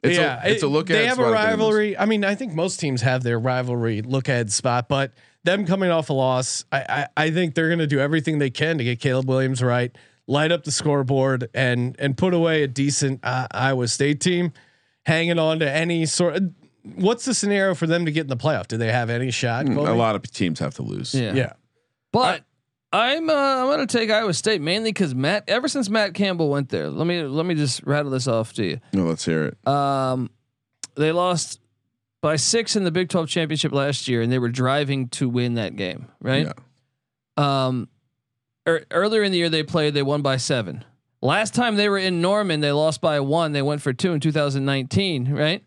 It's a look ahead. They have a rivalry. I mean, I think most teams have their rivalry look ahead spot, but them coming off a loss, I think they're going to do everything they can to get Caleb Williams right, light up the scoreboard, and put away a decent Iowa State team, hanging on to any sort. What's the scenario for them to get in the playoff? Do they have any shot? A lot of teams have to lose. Yeah. But I'm going to take Iowa State mainly because ever since Matt Campbell went there, let me just rattle this off to you. No, let's hear it. They lost by 6 in the Big 12 championship last year, and they were driving to win that game, right? Yeah. Earlier in the year they played, they won by 7. Last time they were in Norman, they lost by 1. They went for 2 in 2019, right?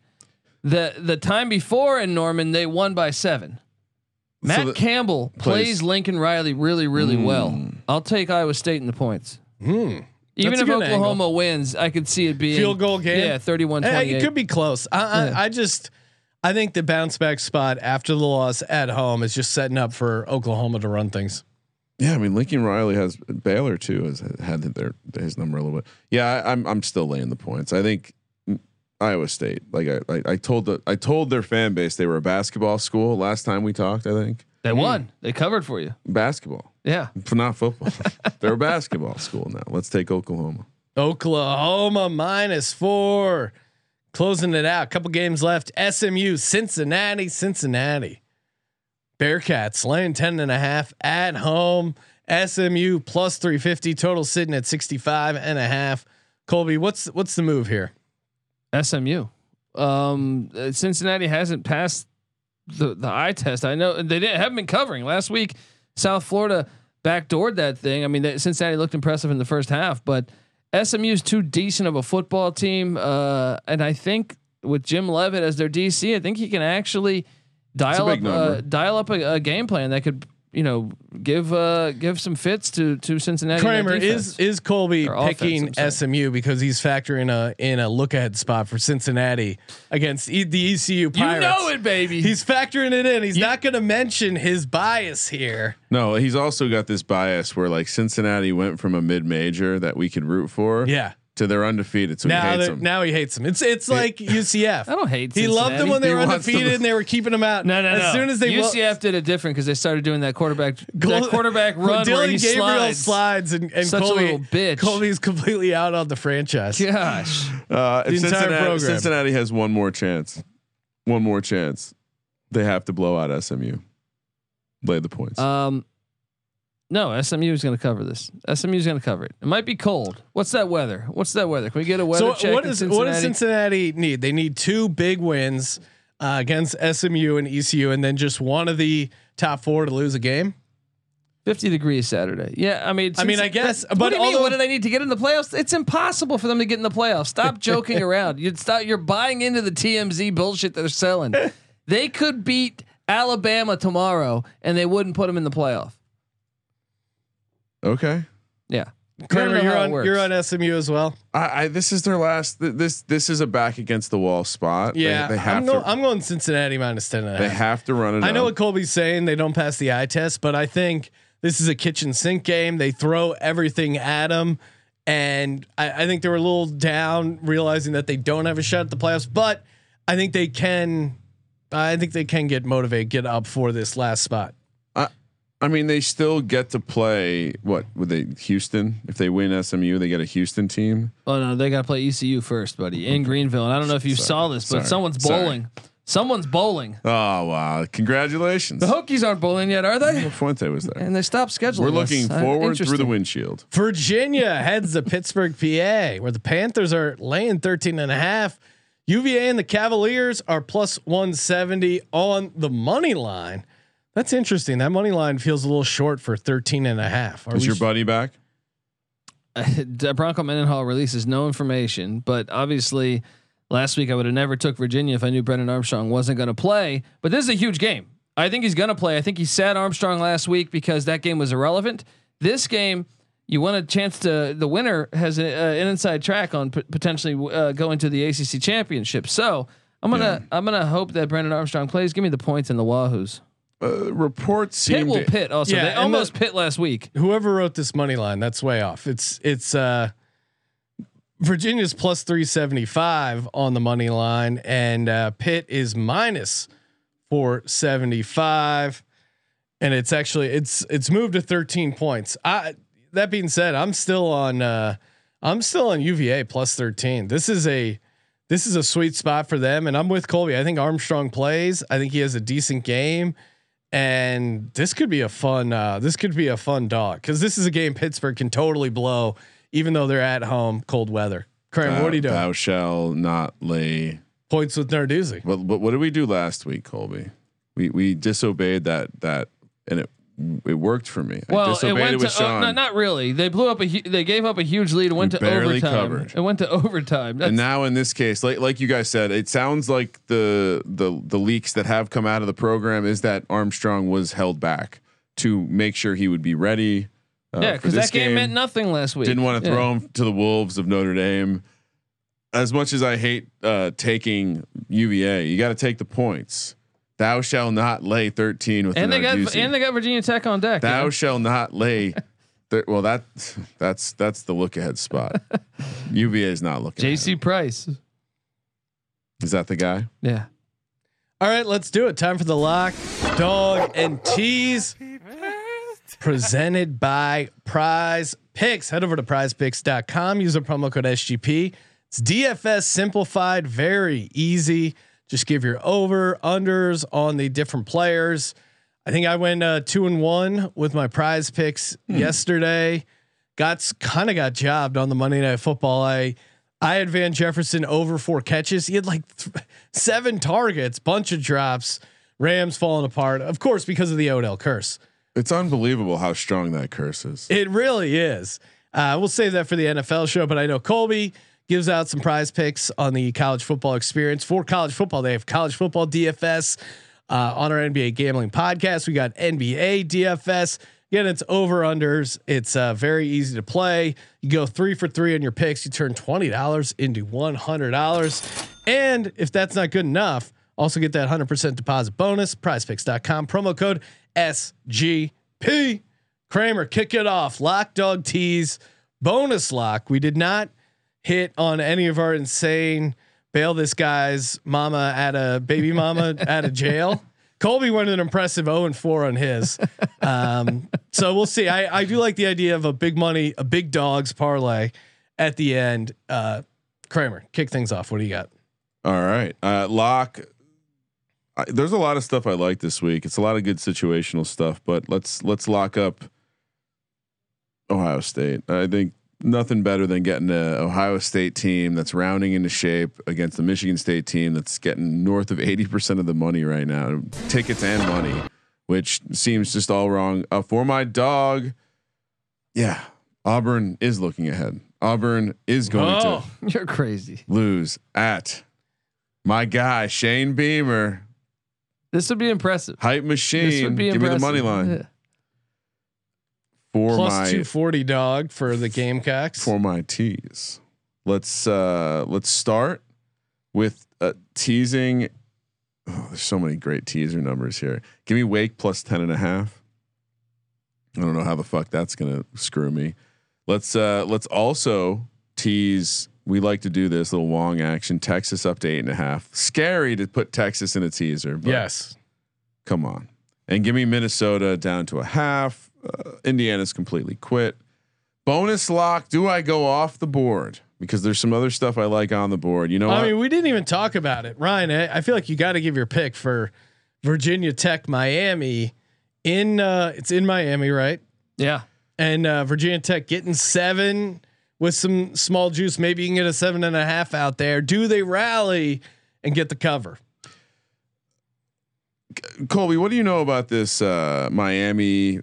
The time before in Norman, they won by 7. Matt Campbell plays Lincoln Riley really well. I'll take Iowa State in the points. Even if Oklahoma wins, I could see it being field goal game. Yeah, 31-28. It could be close. I think the bounce back spot after the loss at home is just setting up for Oklahoma to run things. Yeah, I mean Lincoln Riley has Baylor too has had his number a little bit. Yeah, I'm still laying the points. I think Iowa State. Like I told their fan base they were a basketball school last time we talked. I think they won. They covered for you. Basketball. Yeah, for not football. They're a basketball school now. Let's take Oklahoma. Oklahoma -4, closing it out. Couple games left. SMU, Cincinnati. Bearcats laying 10.5 at home. SMU +350 total sitting at 65.5. Colby, what's the move here? SMU. Cincinnati hasn't passed the eye test. I know they haven't been covering. Last week, South Florida backdoored that thing. I mean, Cincinnati looked impressive in the first half, but SMU is too decent of a football team. And I think with Jim Leavitt as their DC, I think he can actually dial up a game plan that could, give some fits to Cincinnati. Kramer, is Colby picking SMU because he's factoring in a look ahead spot for Cincinnati against the ECU Pirates? You know it, baby. He's factoring it in. He's not going to mention his bias here. No, he's also got this bias where like Cincinnati went from a mid major that we could root for. Yeah. To their undefeated, so now he hates them. It's like UCF. I don't hate. He loved them when they were undefeated and they were keeping them out. No. Soon as they UCF did it different because they started doing that quarterback run where he slides and such Colby, a little bitch. Colby's completely out on the franchise. Gosh, if Cincinnati has one more chance, they have to blow out SMU. Lay the points. No, SMU is going to cover this. SMU is going to cover it. It might be cold. What's that weather? Can we get a weather check? What does Cincinnati need? They need 2 big wins against SMU and ECU, and then just one of the top 4 to lose a game. 50 degrees Saturday. Yeah, I guess. But what do they need to get in the playoffs? It's impossible for them to get in the playoffs. Stop joking around. You're buying into the TMZ bullshit that they're selling. They could beat Alabama tomorrow, and they wouldn't put them in the playoff. Okay. Yeah. Kramer, you're on SMU as well. This is their last. This is a back against the wall spot. Yeah, I'm going Cincinnati -10.5. They have to run it. I know what Colby's saying. They don't pass the eye test, but I think this is a kitchen sink game. They throw everything at them, and I think they were a little down, realizing that they don't have a shot at the playoffs. But I think they can. I think they can get motivated, get up for this last spot. I mean, they still get to play. What would they? Houston. If they win SMU, they get a Houston team. Oh no, they got to play ECU first, buddy, in Greenville. And I don't know if you saw this, but someone's bowling. Someone's bowling. Oh wow! Congratulations. The Hokies aren't bowling yet, are they? Fuente was there, and they stopped scheduling. We're looking forward through the windshield. Virginia heads to Pittsburgh, PA, where the Panthers are laying 13.5. UVA and the Cavaliers are +170 on the money line. That's interesting. That money line feels a little short for 13.5. Is your buddy back? Bronco Mendenhall releases no information, but obviously last week I would have never took Virginia if I knew Brennan Armstrong wasn't going to play, but this is a huge game. I think he's going to play. I think he sat Armstrong last week because that game was irrelevant. This game, you want a chance to, the winner has an inside track on potentially going to the ACC championship. So I'm going to hope that Brennan Armstrong plays. Give me the points in the Wahoos. Reports seem to pit also. Yeah, they almost pit last week. Whoever wrote this money line, that's way off. It's Virginia's plus 375 on the money line, and Pitt is minus 475, and it's actually it's moved to 13 points. That being said, I'm still on UVA plus 13. This is a sweet spot for them, and I'm with Colby. I think Armstrong plays. I think he has a decent game, and this could be a fun dog, because this is a game Pittsburgh can totally blow, even though they're at home, cold weather. Cram, what are you doing? Thou shall not lay points with Narduzzi. Well, but what did we do last week, Colby? We disobeyed that, and it worked for me. Well, I disobeyed it with Sean. No, not really. They blew up they gave up a huge lead. It went to overtime. Covered. It went to overtime. And now in this case, like you guys said, it sounds like the leaks that have come out of the program is that Armstrong was held back to make sure he would be ready. Yeah, because that game meant nothing last week. Didn't want to throw him to the wolves of Notre Dame. As much as I hate taking UVA, you got to take the points. Thou shall not lay 13 with. And they got Virginia Tech on deck. Thou shall not lay. Well, that's the look ahead spot. UVA is not looking. JC Price. Is that the guy? Yeah. All right, let's do it. Time for the lock, dog, and tease. Presented by PrizePicks. Head over to prizepicks.com. Use a promo code SGP. It's DFS simplified, very easy. Just give your over unders on the different players. I think I went 2-1 with my PrizePicks yesterday. Got jobbed on the Monday Night Football. I had Van Jefferson over 4 catches. He had like 7 targets, bunch of drops. Rams falling apart, of course, because of the Odell curse. It's unbelievable how strong that curse is. It really is. We'll save that for the NFL show, but I know Colby gives out some prize picks on the college football experience for college football. They have college football DFS on our NBA gambling podcast. We got NBA DFS. Again, it's over unders. It's very easy to play. You go 3 for 3 on your picks. You turn $20 into $100. And if that's not good enough, also get that 100% deposit bonus. PrizePicks.com, promo code SGP. Kramer, kick it off. Lock, dog, tease, bonus lock. We did not hit on any of our insane bail this guy's mama at a baby mama out of jail. Colby went an impressive 0-4 on his. So we'll see. I do like the idea of a big dogs parlay at the end. Kramer, kick things off. What do you got? All right. Lock. There's a lot of stuff I like this week. It's a lot of good situational stuff, but let's lock up Ohio State. I think nothing better than getting a Ohio State team that's rounding into shape against the Michigan State team that's getting north of 80% of the money right now, tickets and money, which seems just all wrong. For my dog, yeah, Auburn is looking ahead. Auburn is going to you're crazy lose at my guy Shane Beamer. This would be impressive. Hype machine. This would be impressive. Give me the money line. Yeah. For plus my 240 dog for the Gamecocks. For my tease, let's start with teasing. Oh, there's so many great teaser numbers here. Give me Wake plus 10.5. I don't know how the fuck that's gonna screw me. Let's also tease. We like to do this little Wong action. Texas up to 8.5. Scary to put Texas in a teaser. But yes, come on, and give me Minnesota down to 0.5. Indiana's completely quit. Bonus lock. Do I go off the board? Because there's some other stuff I like on the board. You know, I mean, we didn't even talk about it, Ryan. I feel like you got to give your pick for Virginia Tech, Miami. It's in Miami, right? Yeah. And Virginia Tech getting 7 with some small juice. Maybe you can get a 7.5 out there. Do they rally and get the cover? Colby, what do you know about this Miami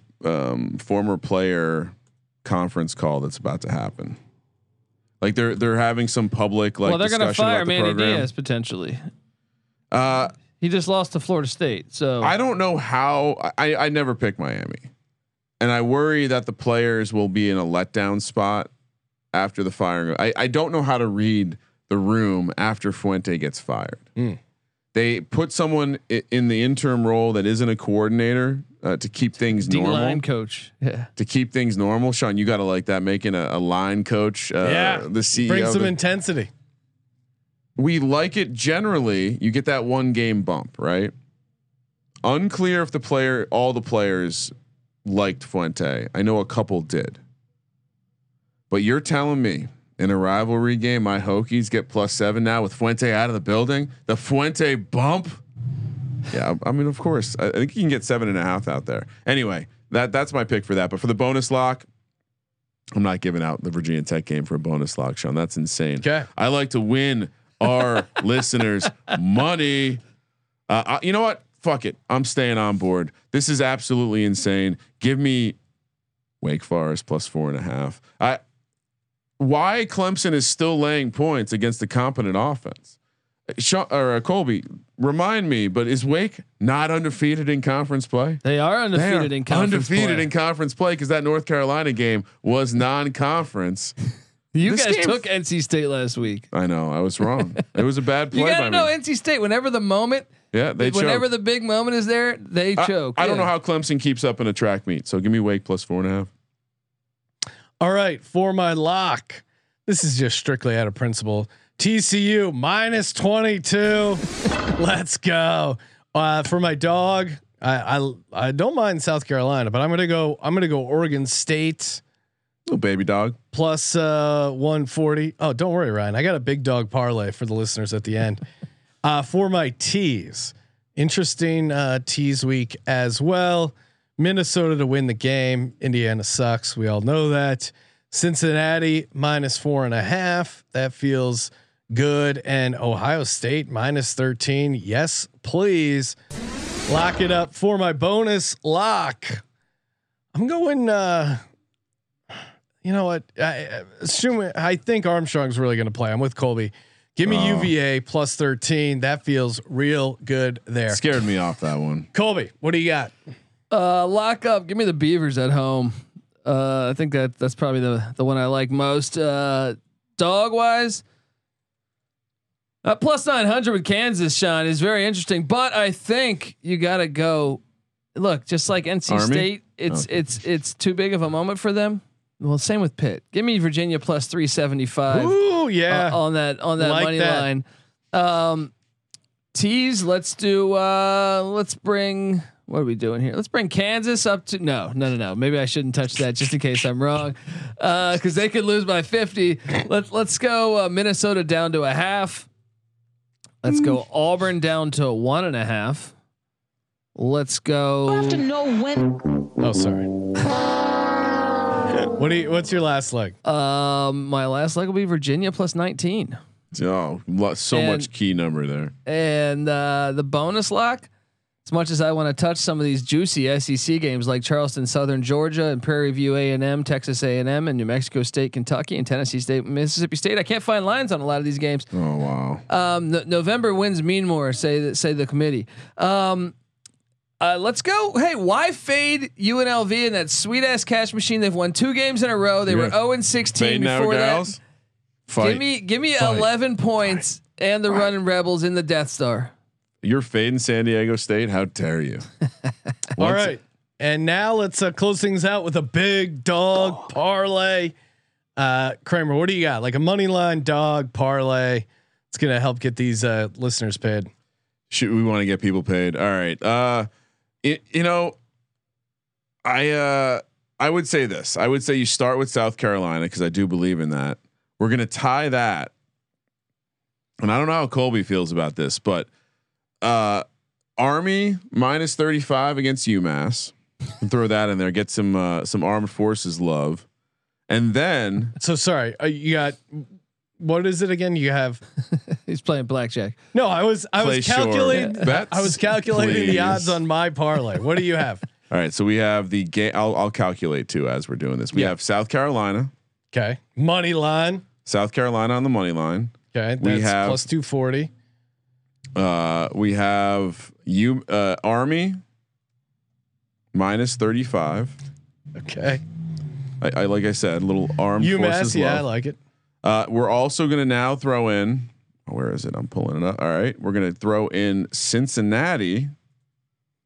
former player conference call that's about to happen? Like they're having some public they're gonna fire Manny Diaz potentially. He just lost to Florida State, so I don't know how. I never pick Miami, and I worry that the players will be in a letdown spot after the firing. I don't know how to read the room after Fuente gets fired. They put someone in the interim role that isn't a coordinator to keep things normal. Line coach. Yeah. To keep things normal. Sean, you got to like that, making a line coach. The CEO. Bring some intensity. We like it. Generally, you get that one game bump, right? Unclear if all the players liked Fuente. I know a couple did, but you're telling me in a rivalry game, my Hokies get +7 now with Fuente out of the building, the Fuente bump. Yeah. I mean, of course I think you can get 7.5 out there anyway. That's my pick for that. But for the bonus lock, I'm not giving out the Virginia Tech game for a bonus lock, Sean. That's insane. Okay. I like to win our listeners money. You know what? Fuck it. I'm staying on board. This is absolutely insane. Give me Wake Forest +4.5. Why Clemson is still laying points against a competent offense. Colby, remind me, but is Wake not undefeated in conference play? They are undefeated in conference play. Because that North Carolina game was non-conference. You guys took NC State last week. I know. I was wrong. It was a bad play. You gotta know NC State. Whenever the moment. Yeah, whenever the big moment is there, they choke. I don't know how Clemson keeps up in a track meet. So give me Wake +4.5. All right, for my lock, this is just strictly out of principle. TCU -22. Let's go. For my dog, I don't mind South Carolina, but I'm gonna go Oregon State. Little baby dog +140. Oh, don't worry, Ryan. I got a big dog parlay for the listeners at the end. For my tease, interesting tease week as well. Minnesota to win the game. Indiana sucks. We all know that. Cincinnati -4.5. That feels good. And Ohio State -13. Yes, please lock it up for my bonus lock. I'm going. You know what? I think Armstrong's really going to play. I'm with Colby. Give me UVA +13. That feels real good there. Scared me off that one. Colby, what do you got? Lock up. Give me the Beavers at home. I think that's probably the one I like most. Dog wise, +900 with Kansas, Sean, is very interesting. But I think you got to go. Look, just like NC Army? State, it's too big of a moment for them. Well, same with Pitt. Give me Virginia +375. Ooh, yeah. On that like money that. Line. Tease. Let's do. Let's bring. What are we doing here? Let's bring Kansas up to. No. Maybe I shouldn't touch that just in case I'm wrong, because they could lose by 50. Let's go Minnesota down to 0.5. Let's go Auburn down to 1.5. Let's go. I have to know when. Oh, sorry. What's your last leg? My last leg will be Virginia +19. Oh, much key number there. And the bonus lock, as much as I want to touch some of these juicy SEC games like Charleston, Southern Georgia, and Prairie View A&M, Texas A&M, and New Mexico State, Kentucky, and Tennessee State, Mississippi State. I can't find lines on a lot of these games. Oh wow. November wins mean more. Say the committee. Let's go. Hey, why fade UNLV in that sweet ass cash machine? They've won 2 games in a row. They were 0-16 before that. Give me Fight. 11 points Fight. And the Fight. Running Rebels in the Death Star. You're fading San Diego State. How dare you? All right. And now let's close things out with a big dog parlay. Kramer, what do you got? Like a money line dog parlay. It's going to help get these listeners paid. Shoot, we want to get people paid. All right. I would say this. I would say you start with South Carolina because I do believe in that. We're gonna tie that, and I don't know how Colby feels about this, but Army -35 against UMass. Throw that in there. Get some Armed Forces love, and then. So sorry, you got. What is it again? You have he's playing blackjack. No, I was calculating. Bets, I was calculating the odds on my parlay. What do you have? All right, so we have the game. I'll calculate too as we're doing this. We have South Carolina. Okay, money line. South Carolina on the money line. Okay, that's we have +240. We have Army -35. Okay. I like I said, little Armed Forces. Yeah, love. I like it. We're also going to now throw in, where is it? I'm pulling it up. All right. We're going to throw in Cincinnati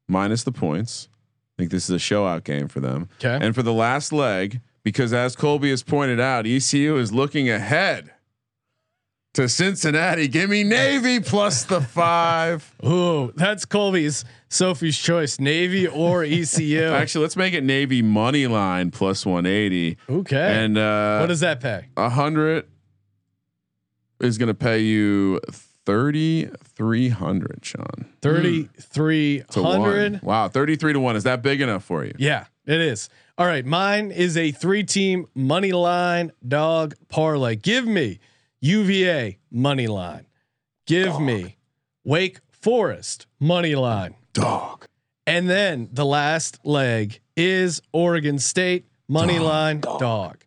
minus the points I think this is a show out game for them. Okay. And for the last leg, because as Colby has pointed out, ECU is looking ahead to Cincinnati. Give me Navy plus the 5. Ooh, that's Colby's Sophie's choice, Navy or ECU. Actually, let's make it Navy money line plus 180. Okay. And what does that pay? 100 is going to pay you 3,300, Sean. 3,300. Wow, 33-1. Is that big enough for you? Yeah, it is. All right, mine is a 3-team money line dog parlay. Give me UVA money line. Give me Wake Forest money line. Dog. And then the last leg is Oregon State money line dog.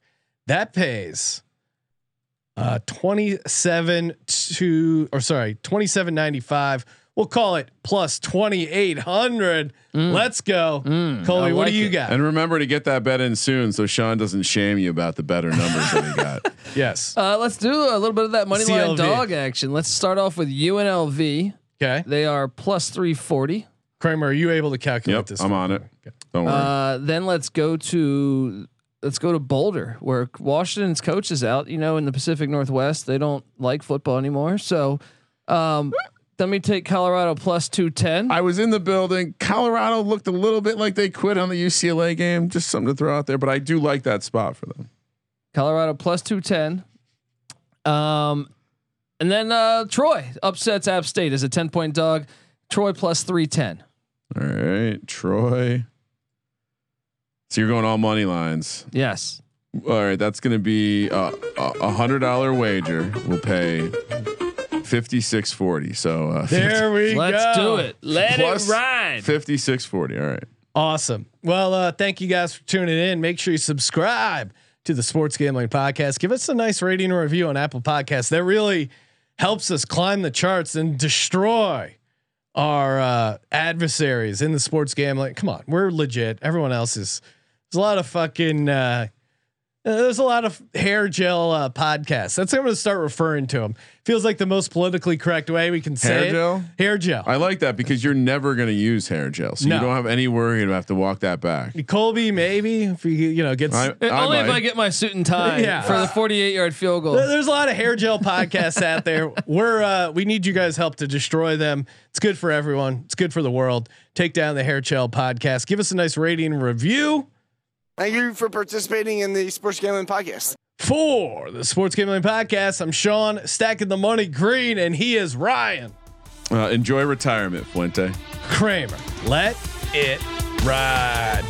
That pays 27.95. We'll call it plus 2,800. Let's go, Colby. What do you got? And remember to get that bet in soon, so Sean doesn't shame you about the better numbers that he got. Yes. Let's do a little bit of that money line dog action. Let's start off with UNLV. Okay. They are plus 340. Kramer, are you able to calculate this? I'm on it. Okay. Don't worry. Then let's go to Boulder, where Washington's coach is out. You know, in the Pacific Northwest, they don't like football anymore. So, let me take Colorado plus 210. I was in the building. Colorado looked a little bit like they quit on the UCLA game. Just something to throw out there, but I do like that spot for them. Colorado plus 210. And then Troy upsets App State as a 10-point dog. Troy plus 310. All right, Troy. So you're going all money lines. Yes. All right. That's going to be a $100 wager. We'll pay 56.40. So there we go. Let's do it. Let it ride. 56.40. All right. Awesome. Well, thank you guys for tuning in. Make sure you subscribe to the Sports Gambling Podcast. Give us a nice rating or review on Apple Podcasts. That really helps us climb the charts and destroy our adversaries in the sports gambling. Come on, we're legit. Everyone else is. There's a lot of fucking. There's a lot of hair gel podcasts. That's how I'm going to start referring to them. Feels like the most politically correct way we can say hair gel. Hair gel. I like that because you're never going to use hair gel, so you don't have any worry to have to walk that back. Colby, maybe if you gets only if I get my suit and tie for the 48-yard field goal. There's a lot of hair gel podcasts out there. We're we need you guys' help to destroy them. It's good for everyone. It's good for the world. Take down the hair gel podcast. Give us a nice rating and review. Thank you for participating in the Sports Gambling Podcast. For the Sports Gambling Podcast, I'm Sean, stacking the money green, and he is Ryan. Enjoy retirement, Fuente. Kramer, let it ride.